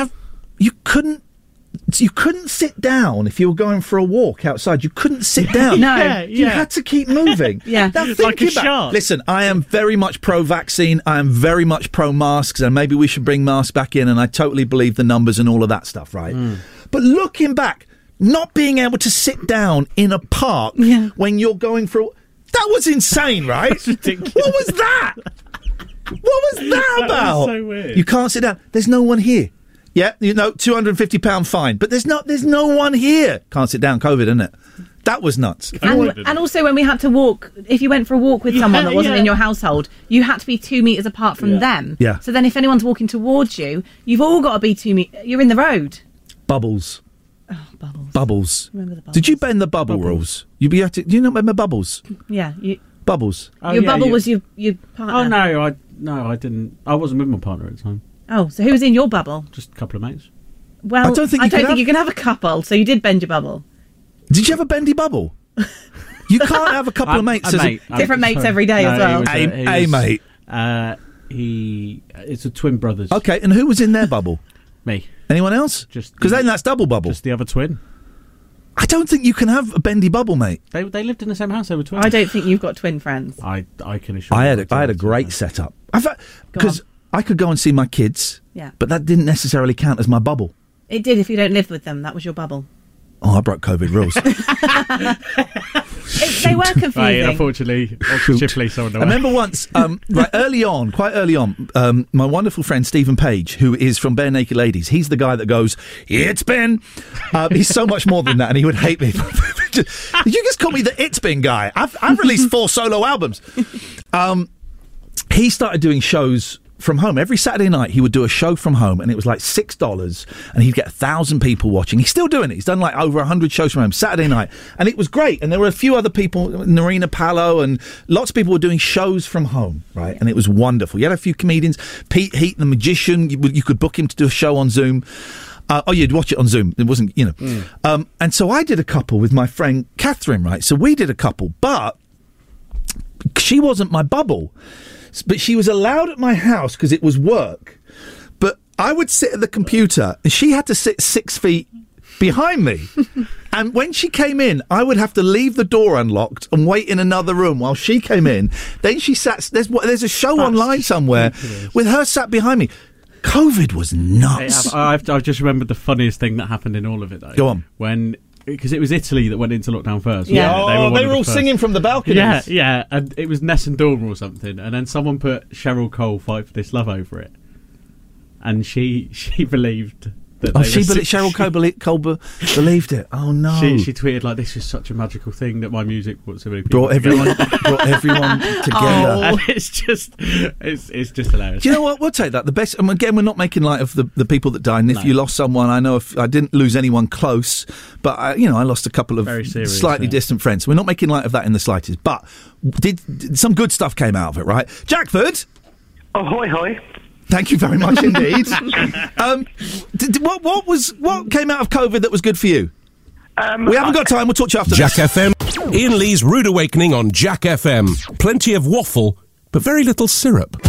sit down if you were going for a walk outside. You couldn't sit down. No. You had to keep moving. Yeah. Like a shark. Listen, I am very much pro-vaccine. I am very much pro-masks. And maybe we should bring masks back in. And I totally believe the numbers and all of that stuff, right? Mm. But looking back, not being able to sit down in a park when you're going for a... That was insane, right? That's ridiculous. What was that? What was that about? That was so weird. You can't sit down. There's no one here. Yeah, you know, £250 fine. But there's no one here. Can't sit down, COVID, isn't it? That was nuts. And also when we had to walk, if you went for a walk with someone that wasn't in your household, you had to be 2 metres apart from them. Yeah. So then if anyone's walking towards you, you've all got to be 2 metres. You're in the road. Bubbles. Oh, bubbles. Bubbles. Remember the bubbles. Did you bend the bubble rules? Do you not remember bubbles? Yeah. Bubbles. Oh, your bubble was your partner. Oh, no, I didn't. I wasn't with my partner at the time. Oh, so who was in your bubble? Just a couple of mates. Well, I don't think you can have a couple, so you did bend your bubble. Did you have a bendy bubble? You can't have a couple of mates. Different mates every day as well. He was a mate. It's a twin brothers. Okay, and who was in their bubble? Me. Anyone else? Just because then that's double bubble. Just the other twin. I don't think you can have a bendy bubble, mate. They lived in the same house. They were twins. I don't think you've got twin friends. I can assure you. I had a great setup. Because I could go and see my kids, but that didn't necessarily count as my bubble. It did if you don't live with them. That was your bubble. Oh, I broke COVID rules. They were confusing. Right, unfortunately, I remember once, quite early on, my wonderful friend Stephen Page, who is from Bare Naked Ladies, he's the guy that goes, it's been. He's so much more than that, and he would hate me. You just call me the it's been guy. I've released 4 solo albums. He started doing shows from home. Every Saturday night he would do a show from home, and it was like $6, and he'd get 1,000 people watching. He's still doing it. He's done like over 100 shows from home Saturday night, and it was great. And there were a few other people, Narina Palo, and lots of people were doing shows from home, right? And it was wonderful. You had a few comedians, Pete Heat the magician. You could book him to do a show on Zoom. You'd watch it on Zoom. It wasn't, and so I did a couple with my friend Catherine, right? So we did a couple, but she wasn't my bubble. But she was allowed at my house because it was work. But I would sit at the computer, and she had to sit 6 feet behind me. And when she came in, I would have to leave the door unlocked and wait in another room while she came in. Then she sat... There's a show online somewhere with her sat behind me. COVID was nuts. I've just remembered the funniest thing that happened in all of it, though. Go on. Because it was Italy that went into lockdown first. Yeah. They were all singing from the balconies. Yeah, and it was Ness and Dawn or something. And then someone put Cheryl Cole Fight for This Love over it. And she believed that Cheryl Cole believed it. Oh, no. She tweeted, like, this is such a magical thing that my music brought so many people brought everyone together. Oh. And it's just hilarious. Do you know what? We'll take that. The best, and again, we're not making light of the people that died. And if you lost someone, I know I didn't lose anyone close, but I lost a couple of slightly distant friends. We're not making light of that in the slightest, but did some good stuff came out of it, right? Jackford! Oh, hoi. Thank you very much indeed. What came out of COVID that was good for you? We haven't got time. We'll talk to you after Jack this. Jack FM. Ian Lee's Rude Awakening on Jack FM. Plenty of waffle, but very little syrup. It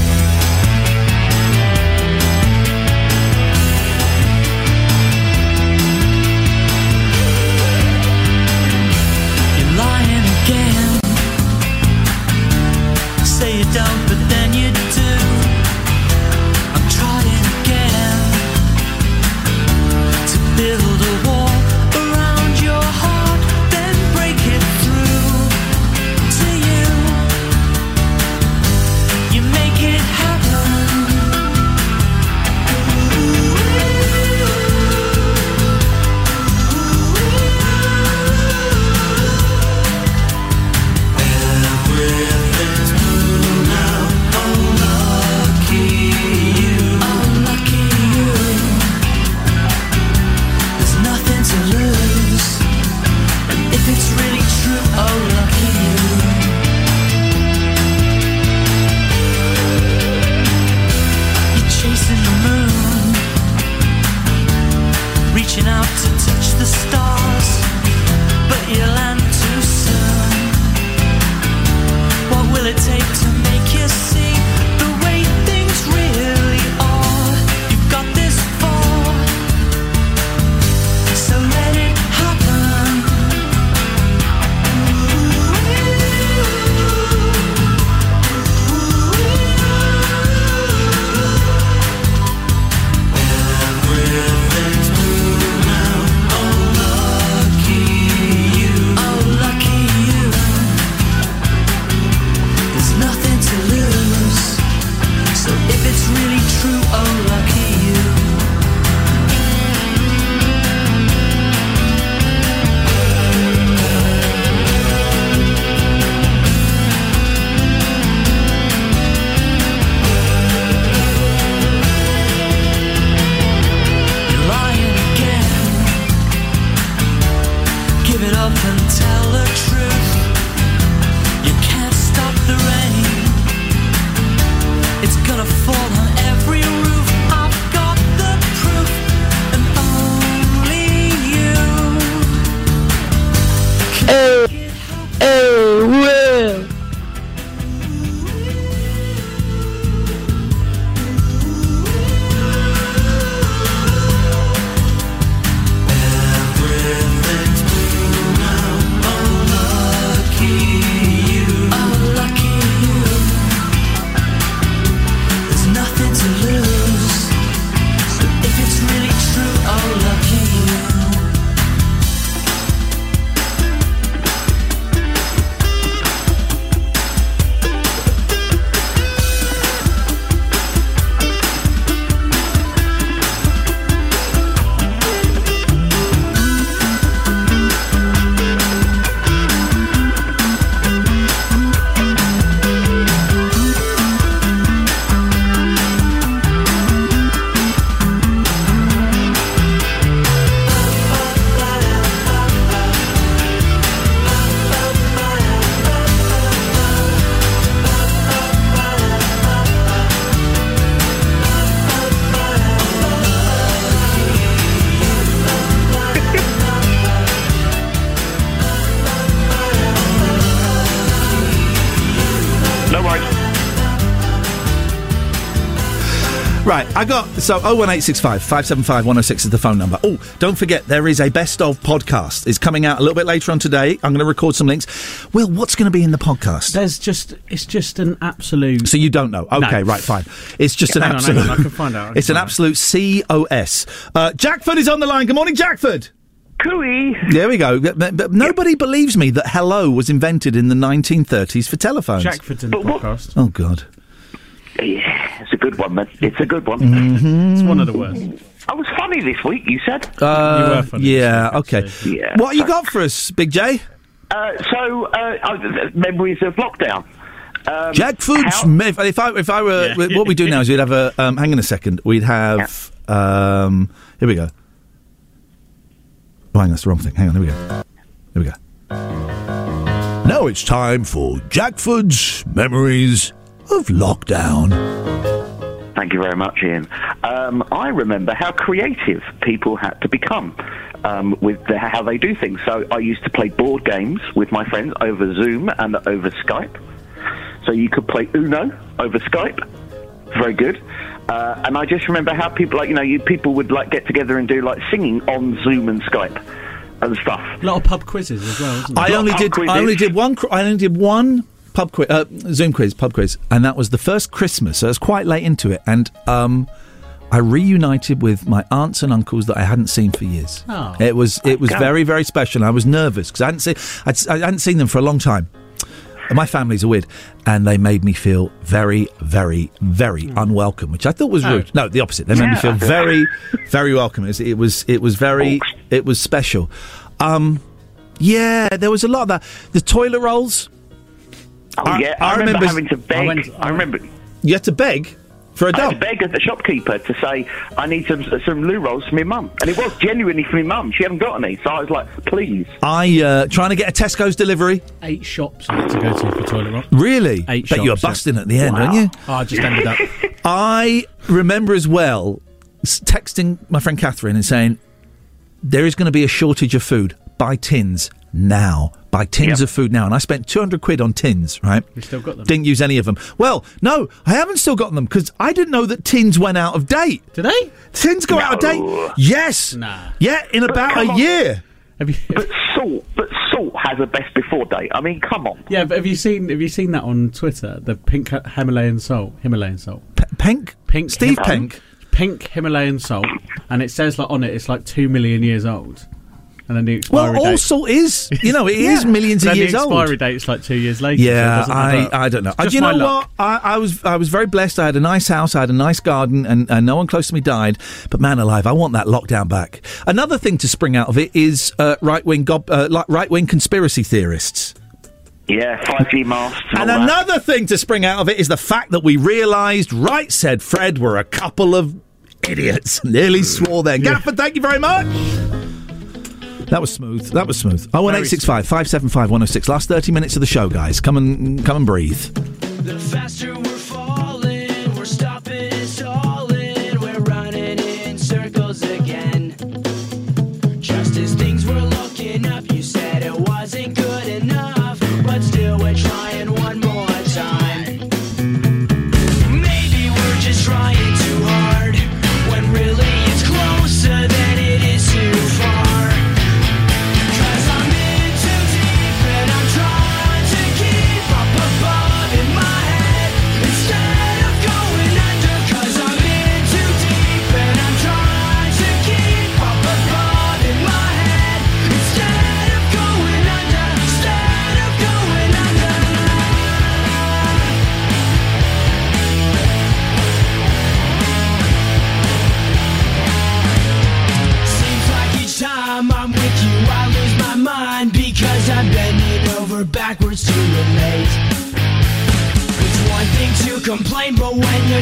give it up and tell the truth. You can't stop the rain. It's gonna fall on every roof. I've got the proof, and only you can make it happen. Oh, well. I got, so 01865 575 106 is the phone number. Oh, don't forget, there is a best of podcast. It's coming out a little bit later on today. I'm going to record some links. Will, what's going to be in the podcast? There's just, it's just an absolute... So you don't know? Okay, no. Right, fine. It's just an absolute... Hang on, I can find out. It's an absolute COS. Jackford is on the line. Good morning, Jackford. Cooey. There we go. But nobody believes me that hello was invented in the 1930s for telephones. Jackford's in the podcast. Oh, God. Yeah, it's a good one, man. It's a good one. Mm-hmm. It's one of the worst. I was funny this week, you said. You were funny. Yeah, okay. Yeah, what have you got for us, Big J? Memories of lockdown. Jackford's... If I were... Yeah. What we do now is we'd have a... hang on a second. We'd have... Yeah. Here we go. Oh, hang on, that's the wrong thing. Hang on, here we go. Here we go. Now it's time for Jackford's Memories... of lockdown. Thank you very much, Ian. I remember how creative people had to become with how they do things. So I used to play board games with my friends over Zoom and over Skype. So you could play Uno over Skype. Very good. And I just remember how people, like, you know, people would like get together and do like singing on Zoom and Skype and stuff. A lot of pub quizzes as well. Isn't it? I only did one. Pub quiz, Zoom quiz, pub quiz, and that was the first Christmas, so I was quite late into it, and I reunited with my aunts and uncles that I hadn't seen for years. Oh, it was very, very special, and I was nervous, because I hadn't seen them for a long time. And my families are weird, and they made me feel very, very, very unwelcome, which I thought was rude. No, the opposite. They made me feel very, very welcome. It was special. Yeah, there was a lot of that. The toilet rolls... I remember having to beg. I remember. You had to beg for a dog? I had to beg at the shopkeeper to say, I need some loo rolls for my mum. And it was genuinely for my mum. She hadn't got any. So I was like, please. I trying to get a Tesco's delivery. 8 shops I had to go to for toilet roll. Really? 8 shops. But you were busting at the end, weren't you? Oh, I just ended up. I remember as well texting my friend Catherine and saying, there is going to be a shortage of food. Buy tins now. Buy tins of food now. And I spent 200 quid on tins, right? You still got them? Didn't use any of them. Well, no, I haven't still gotten them, because I didn't know that tins went out of date. Did they? Tins go out of date? Yes. Nah. Yeah, in about a year. But salt has a best before date. I mean, come on. Yeah, but have you seen that on Twitter? The pink Himalayan salt. Pink? Steve Pink? Pink Himalayan salt. And it says like on it, it's like 2 million years old. And then the expiry date. Well, all salt is, you know, it is millions of years old. The expiry date's like 2 years later. Yeah, so I don't know. Do you know what? I was very blessed. I had a nice house, I had a nice garden, and no one close to me died. But man alive, I want that lockdown back. Another thing to spring out of it is right-wing conspiracy theorists. Yeah, 5G masks. And another thing to spring out of it is the fact that we realised Right Said Fred were a couple of idiots. Nearly swore then. Gafford, thank you very much. That was smooth. 01865 575 106. Last 30 minutes of the show, guys. Come and breathe. The faster we're falling, we're stopping, stalling, we're running in circles again. Just as things were looking up, you said it wasn't good enough, but still we're trying one more time. Maybe we're just trying too hard, when really it's closer than it is too far. I'm bending over backwards to relate. It's one thing to complain, but when you're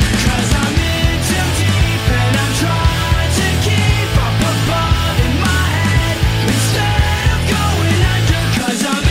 'Cause I'm in too deep and I'm trying to keep up above in my head instead of going under. 'Cause I'm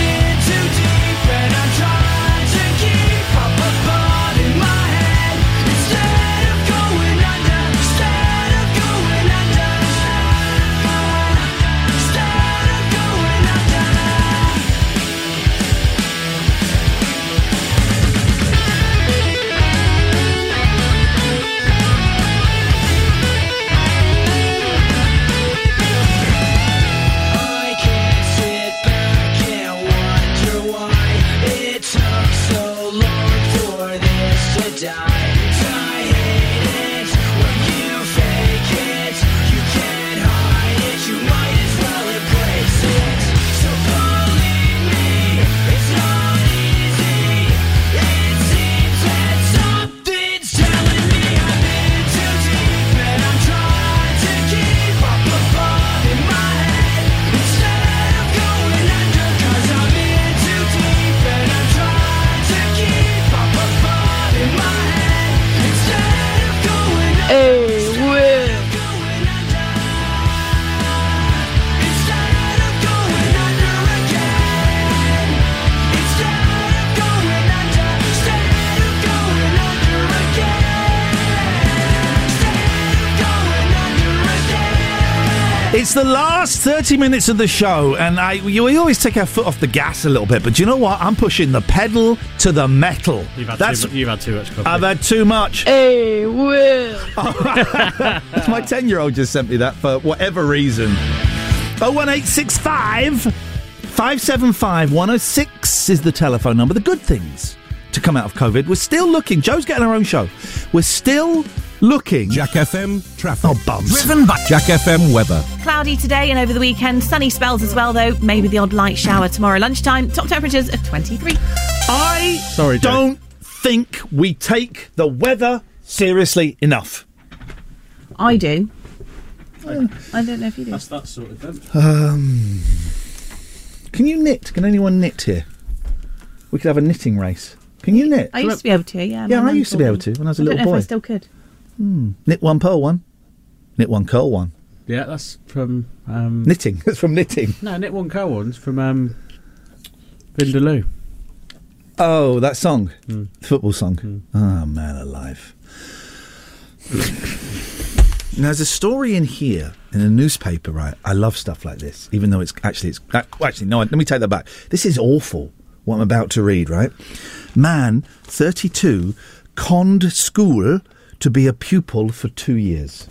it's the last 30 minutes of the show, and we always take our foot off the gas a little bit, but do you know what? I'm pushing the pedal to the metal. You've had too much coffee. I've had too much. Hey, Will. My 10-year-old just sent me that for whatever reason. 01865 575 106 is the telephone number. The good things to come out of COVID. We're still looking. Joe's getting her own show. We're still looking. Jack FM traffic. Oh, bums. Driven by Jack FM weather. Cloudy today and over the weekend. Sunny spells as well, though. Maybe the odd light shower tomorrow lunchtime. Top temperatures of 23. I don't think we take the weather seriously enough. I do. I don't know if you do. That's that sort of thing. Can you knit? Can anyone knit here? We could have a knitting race. Can you knit? I used to be able to, yeah. Yeah, I used to be able to when I was a little boy. I don't know if I still could. Knit one, purl one. Knit one, curl one. Yeah, that's from... knitting. That's from knitting. No, knit one, curl one's from Vindaloo. Oh, that song? Football song. Oh, man alive. Now, there's a story in here, in a newspaper, right? I love stuff like this, even though let me take that back. This is awful, what I'm about to read, right? Man, 32, conned school to be a pupil for 2 years.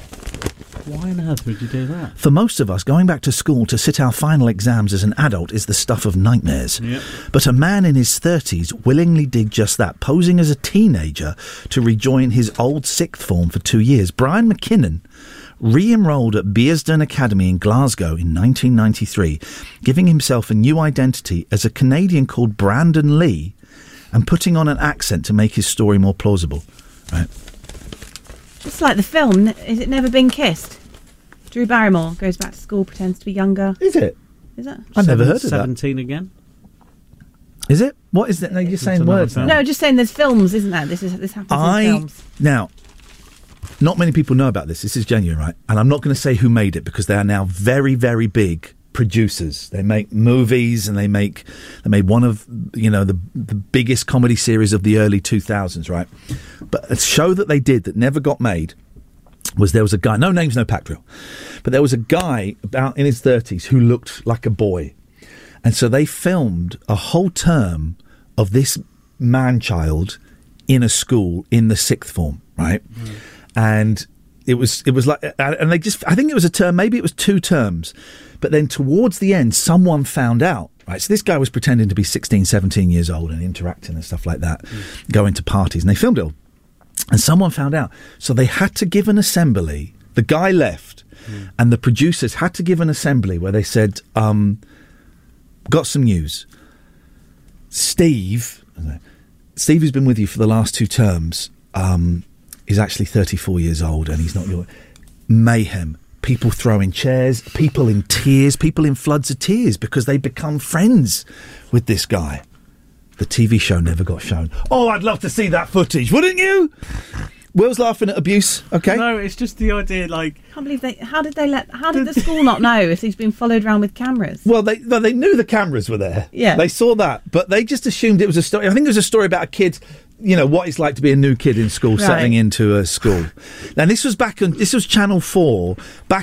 Why on earth would you do that? For most of us, going back to school to sit our final exams as an adult is the stuff of nightmares. Yep. But a man in his 30s willingly did just that, posing as a teenager to rejoin his old sixth form for 2 years. Brian McKinnon re-enrolled at Bearsden Academy in Glasgow in 1993, giving himself a new identity as a Canadian called Brandon Lee and putting on an accent to make his story more plausible. Right. Just like the film, Is It Never Been Kissed? Drew Barrymore goes back to school, pretends to be younger. Is it? Is that? I've never heard of that. 17 again. Is it? What is that? No, you're saying words. No, just saying there's films, isn't there? This happens in films. Now, not many people know about this. This is genuine, right? And I'm not going to say who made it because they are now very, very big producers. They make movies, and they made one of, you know, the biggest comedy series of the early 2000s, right? But a show that they did that never got made was there was a guy, no names, no pack drill, but there was a guy about in his 30s who looked like a boy. And so they filmed a whole term of this man-child in a school in the sixth form, right? Mm. And it was like, and they just, I think it was a term, maybe it was two terms, but then towards the end, someone found out, right? So this guy was pretending to be 16, 17 years old and interacting and stuff like that, going to parties, and they filmed it all. And someone found out. So they had to give an assembly, the guy left, and the producers had to give an assembly where they said, got some news. Steve who's been with you for the last two terms, is actually 34 years old, and he's not your... Mayhem. People throwing chairs, people in tears, people in floods of tears because they become friends with this guy. The TV show never got shown. Oh, I'd love to see that footage, wouldn't you? Will's laughing at abuse, okay? No, it's just the idea, like... I can't believe they... How did the school not know if he's been followed around with cameras? Well, they knew the cameras were there. Yeah. They saw that, but they just assumed it was a story. I think it was a story about a kid, you know, what it's like to be a new kid in school, right, settling into a school. And this was back on... This was Channel 4.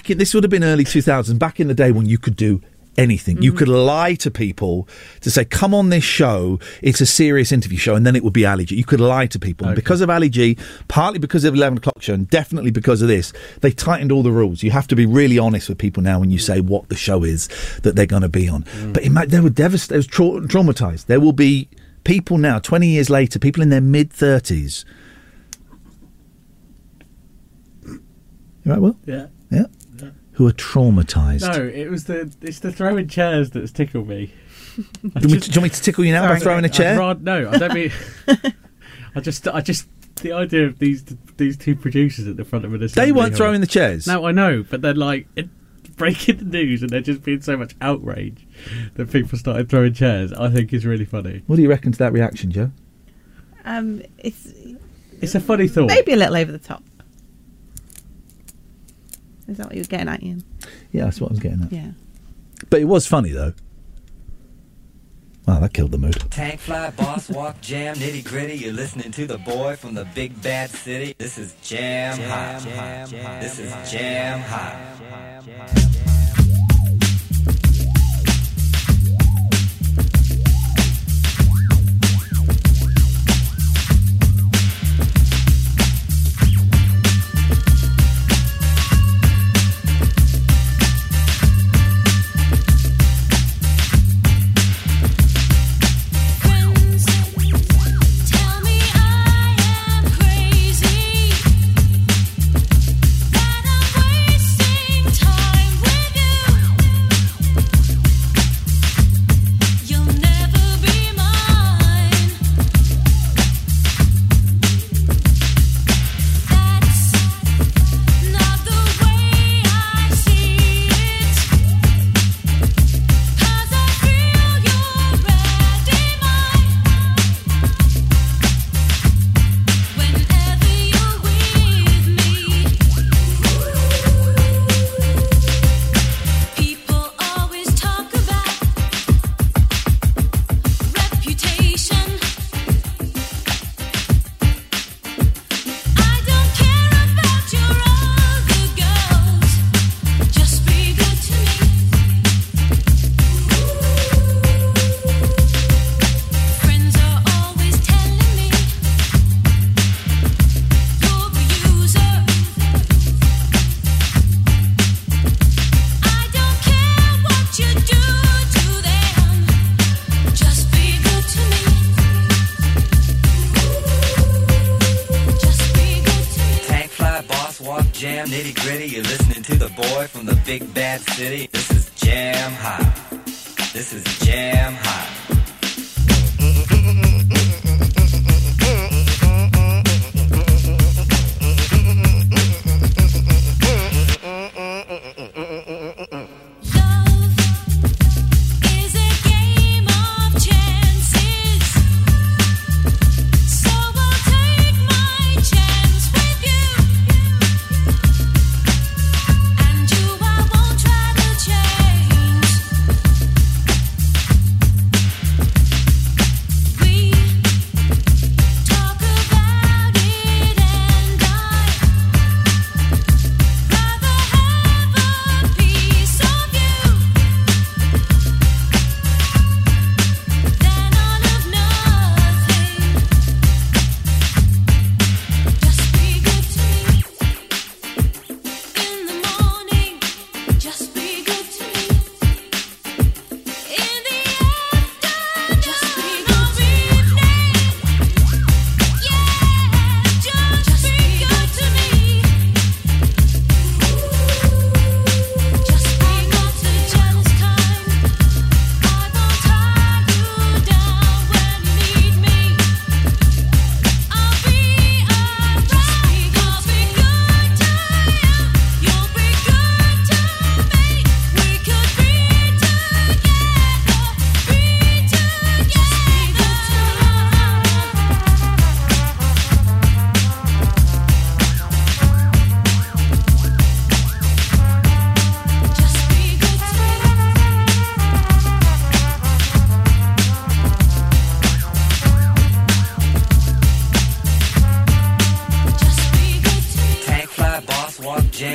This would have been early 2000s, back in the day when you could do... anything. Mm-hmm. You could lie to people to say, come on this show, it's a serious interview show, and then it would be Ali G. You could lie to people. Okay. And because of Ali G, partly because of 11 o'clock show, and definitely because of this, they tightened all the rules. You have to be really honest with people now when you say what the show is that they're going to be on. Mm. But they were devastated, traumatised. There will be people now, 20 years later, people in their mid-30s. You right, Will? Yeah. Yeah? Who are traumatised. No, it's the throwing chairs that's tickled me. Do you want me to tickle you now by throwing a chair? No, I don't mean... I just... The idea of these two producers at the front of an assembly... They weren't throwing the chairs. No, I know, but they're like... breaking the news, and there just being so much outrage that people started throwing chairs, I think is really funny. What do you reckon to that reaction, Joe? It's a funny thought. Maybe a little over the top. Is that what you were getting at, Ian? Yeah, that's what I was getting at. Yeah. But it was funny, though. Wow, that killed the mood. Tank fly, boss, walk, jam, nitty gritty. You're listening to the boy from the big bad city. This is Jam Hot. This is Jam Hot.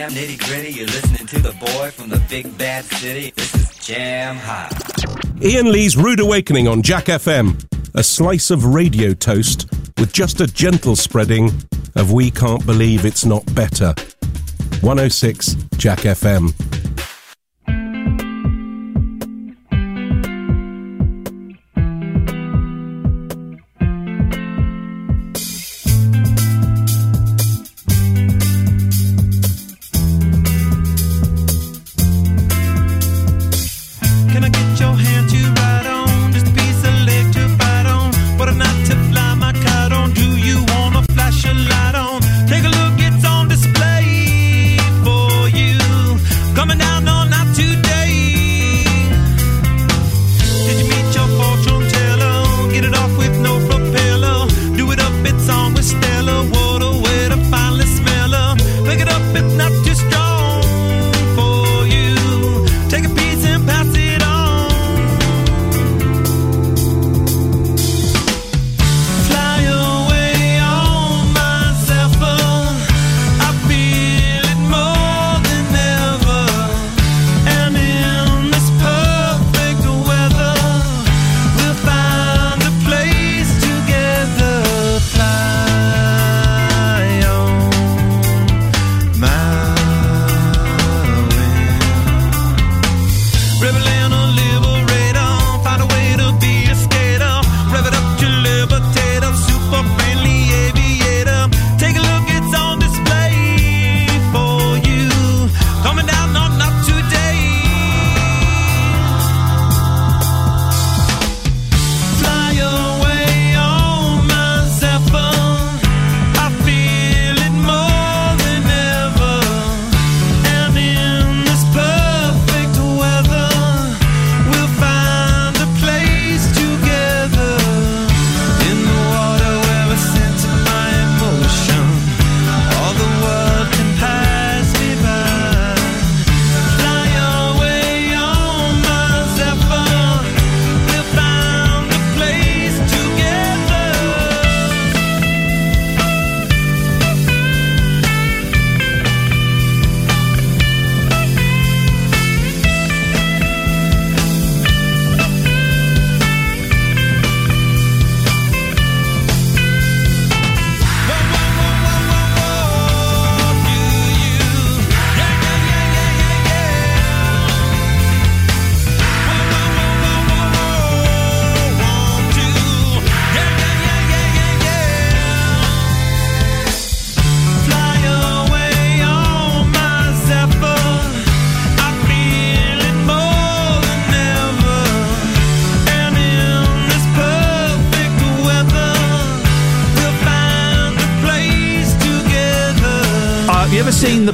jam nitty gritty. You're listening to the boy from the big bad city. This is Jam High. Ian Lee's Rude Awakening on Jack FM. A slice of radio toast with just a gentle spreading of We Can't Believe It's Not Better. 106 Jack FM.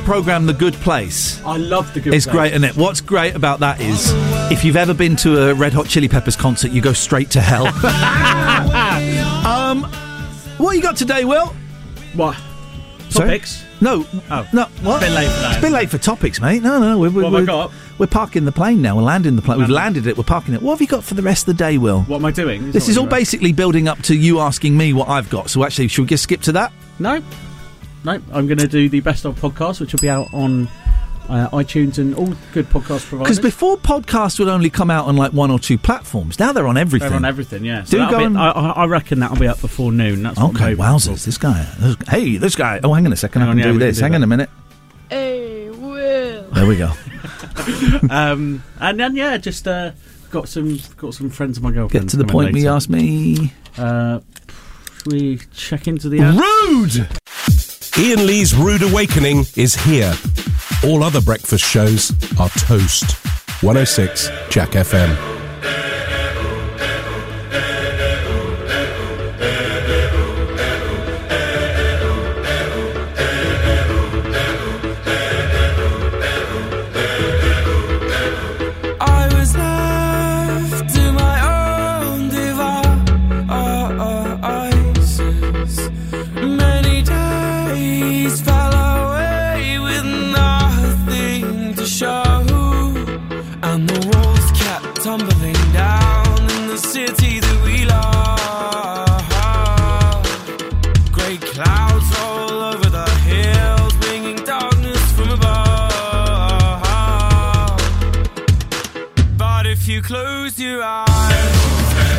Program The Good Place. I love The Good Place. It's great, isn't it? What's great about that is if you've ever been to a Red Hot Chili Peppers concert, you go straight to hell. What you got today, Will? What? Topics? Sorry? No. Oh. No. What? It's a bit late for that. It's a bit late for topics, mate. No. We're parking the plane now. We're landing the plane. We've landed it. We're parking it. What have you got for the rest of the day, Will? What am I doing? This is all basically building up to you asking me what I've got. So actually, should we just skip to that? No, I'm going to do the Best Of podcast, which will be out on iTunes and all good podcast providers. Because before, podcasts would only come out on like one or two platforms. Now they're on everything. They're on everything, yeah. So I reckon that'll be up before noon. That's what okay, wowzers, this guy. Oh, hang on a second, I can do this. Hang on a minute. Hey, Will. There we go. And then, yeah, just got some friends of my girlfriend. Get to the point where you asked me. We check into the... Rude! Ian Lee's Rude Awakening is here. All other breakfast shows are toast. 106 Jack FM. your eyes.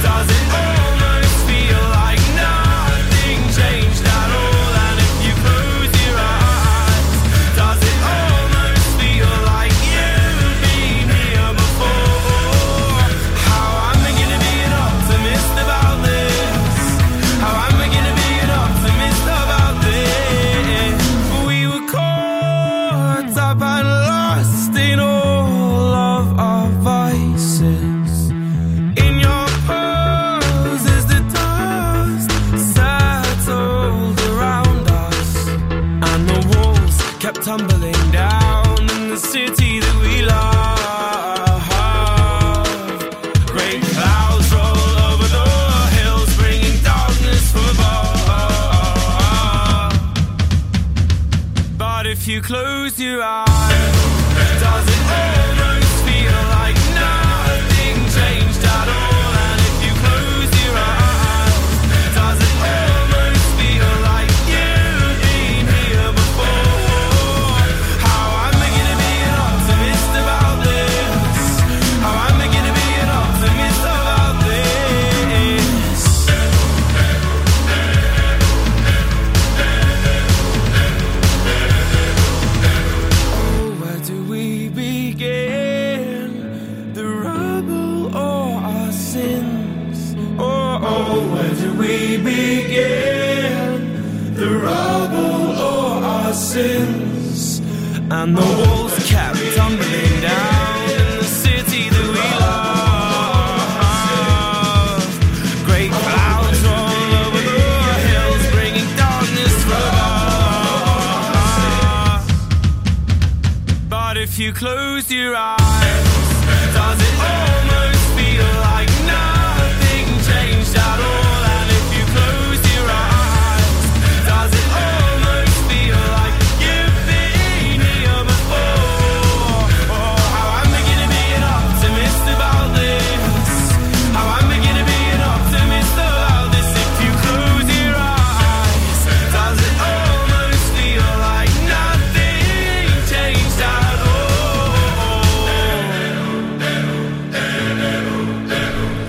Does it almost feel like nothing changed at all? And if you close your eyes, does it almost feel like you've been here before? How am I gonna be an optimist about this? How am I gonna be an optimist about this? We were caught up and lost in all of our vices. Tumbling down in the city that we love. Great clouds roll over the hills, bringing darkness from above. But if you close your eyes, does it almost feel like nothing changed at all? And the walls kept tumbling down in the city that we love. Great clouds roll over the hills, bringing darkness from above. But if you close your eyes, does it almost feel like nothing changed at all?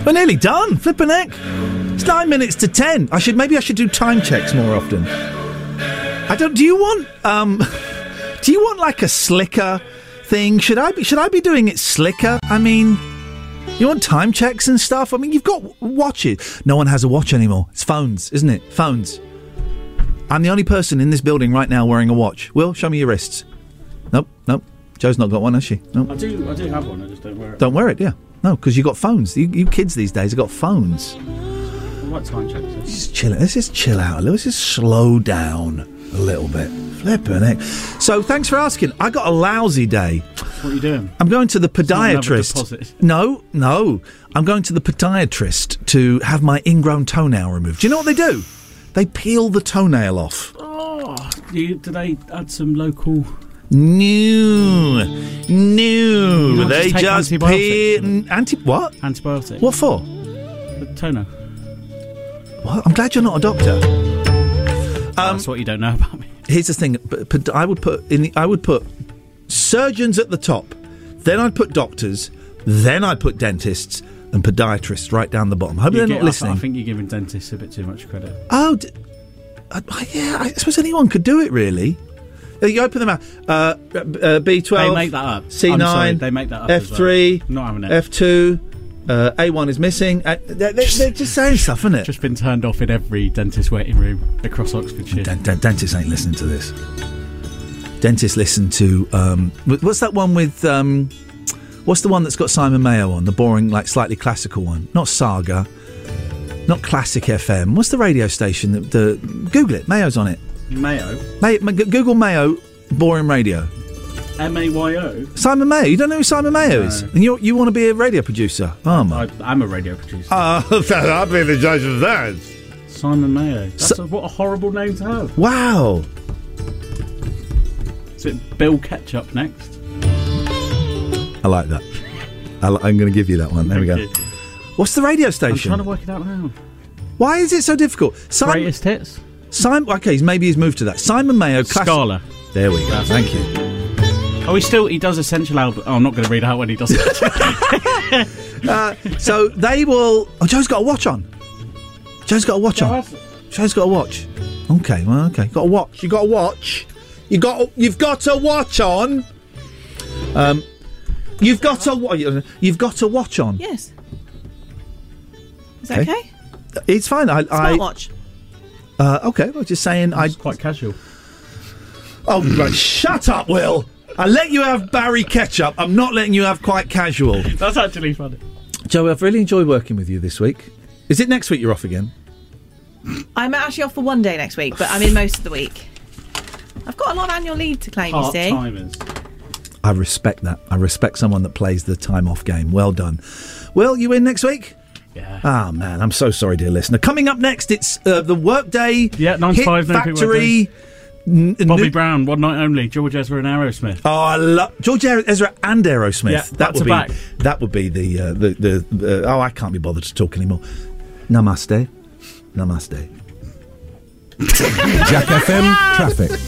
We're nearly done. Flippin' heck. It's 9 minutes to 10. I should do time checks more often. Do you want like a slicker thing? Should I be doing it slicker? I mean, you want time checks and stuff? I mean, you've got watches. No one has a watch anymore. It's phones, isn't it? Phones. I'm the only person in this building right now wearing a watch. Will, show me your wrists. Nope. Jo's not got one, has she? No. Nope. I do have one. I just don't wear it. Don't wear it, yeah. No, because you got phones. You kids these days have got phones. What time check is this? Let's just chill out a little. Let's just slow down a little bit. Flippin' heck. So, thanks for asking. I got a lousy day. What are you doing? I'm going to the podiatrist. No. I'm going to the podiatrist to have my ingrown toenail removed. Do you know what they do? They peel the toenail off. Oh, do they add some local... No. They just peel... What? Antibiotics. What for? The toner. What? I'm glad you're not a doctor. That's what you don't know about me. Here's the thing. I would put surgeons at the top. Then I'd put doctors. Then I'd put dentists and podiatrists right down the bottom. I hope they're not listening. I think you're giving dentists a bit too much credit. Oh, yeah. I suppose anyone could do it, really. You open them up. B12. They make that up. C9. I'm sorry, they make that up. F3. Well. Not having it. F2. A1 is missing. They're just saying stuff, isn't it? Just been turned off in every dentist waiting room across Oxfordshire. Dentists ain't listening to this. Dentists listen to. What's that one with. What's the one that's got Simon Mayo on? The boring, like, slightly classical one. Not Saga. Not Classic FM. What's the radio station? Google it. Mayo's on it. Mayo? Google Mayo, boring radio. Mayo? Simon Mayo. You don't know who Simon Mayo is? And you want to be a radio producer? Oh, my. I'm a radio producer. I'll be the judge of that. Simon Mayo. What a horrible name to have. Wow. Is it Bill Ketchup next? I like that. I'm going to give you that one. There we go. What's the radio station? I'm trying to work it out now. Why is it so difficult? Greatest Hits? Simon, okay, maybe he's moved to that. Simon Mayo, classic. Scala. There we go. Thank you. Oh, he does Essential Album. Oh, I'm not going to read out when he does it. So they will... Oh, Joe's got a watch on. Joe's got a watch on. Joe's got a watch. Okay, well, okay. Got a watch. You got a watch. You've got a watch on. You've got a watch on. Yes. Is that okay? It's fine. Smartwatch. Okay, I was just saying... It's quite casual. Oh, right. Shut up, Will. I let you have Barry Ketchup. I'm not letting you have quite casual. That's actually funny. Joey, I've really enjoyed working with you this week. Is it next week you're off again? I'm actually off for one day next week, but I'm in most of the week. I've got a lot of annual leave to claim, you see. Part-timers. I respect that. I respect someone that plays the time off game. Well done. Will, you in next week? Yeah. Oh, man, I'm so sorry, dear listener. Coming up next, it's the Workday. Yeah, 9 to 5. Hit Factory. Bobby Brown, One Night Only, George Ezra and Aerosmith. Oh, I love George Ezra and Aerosmith. Yeah, that would be the I can't be bothered to talk anymore. Namaste. Jack FM traffic.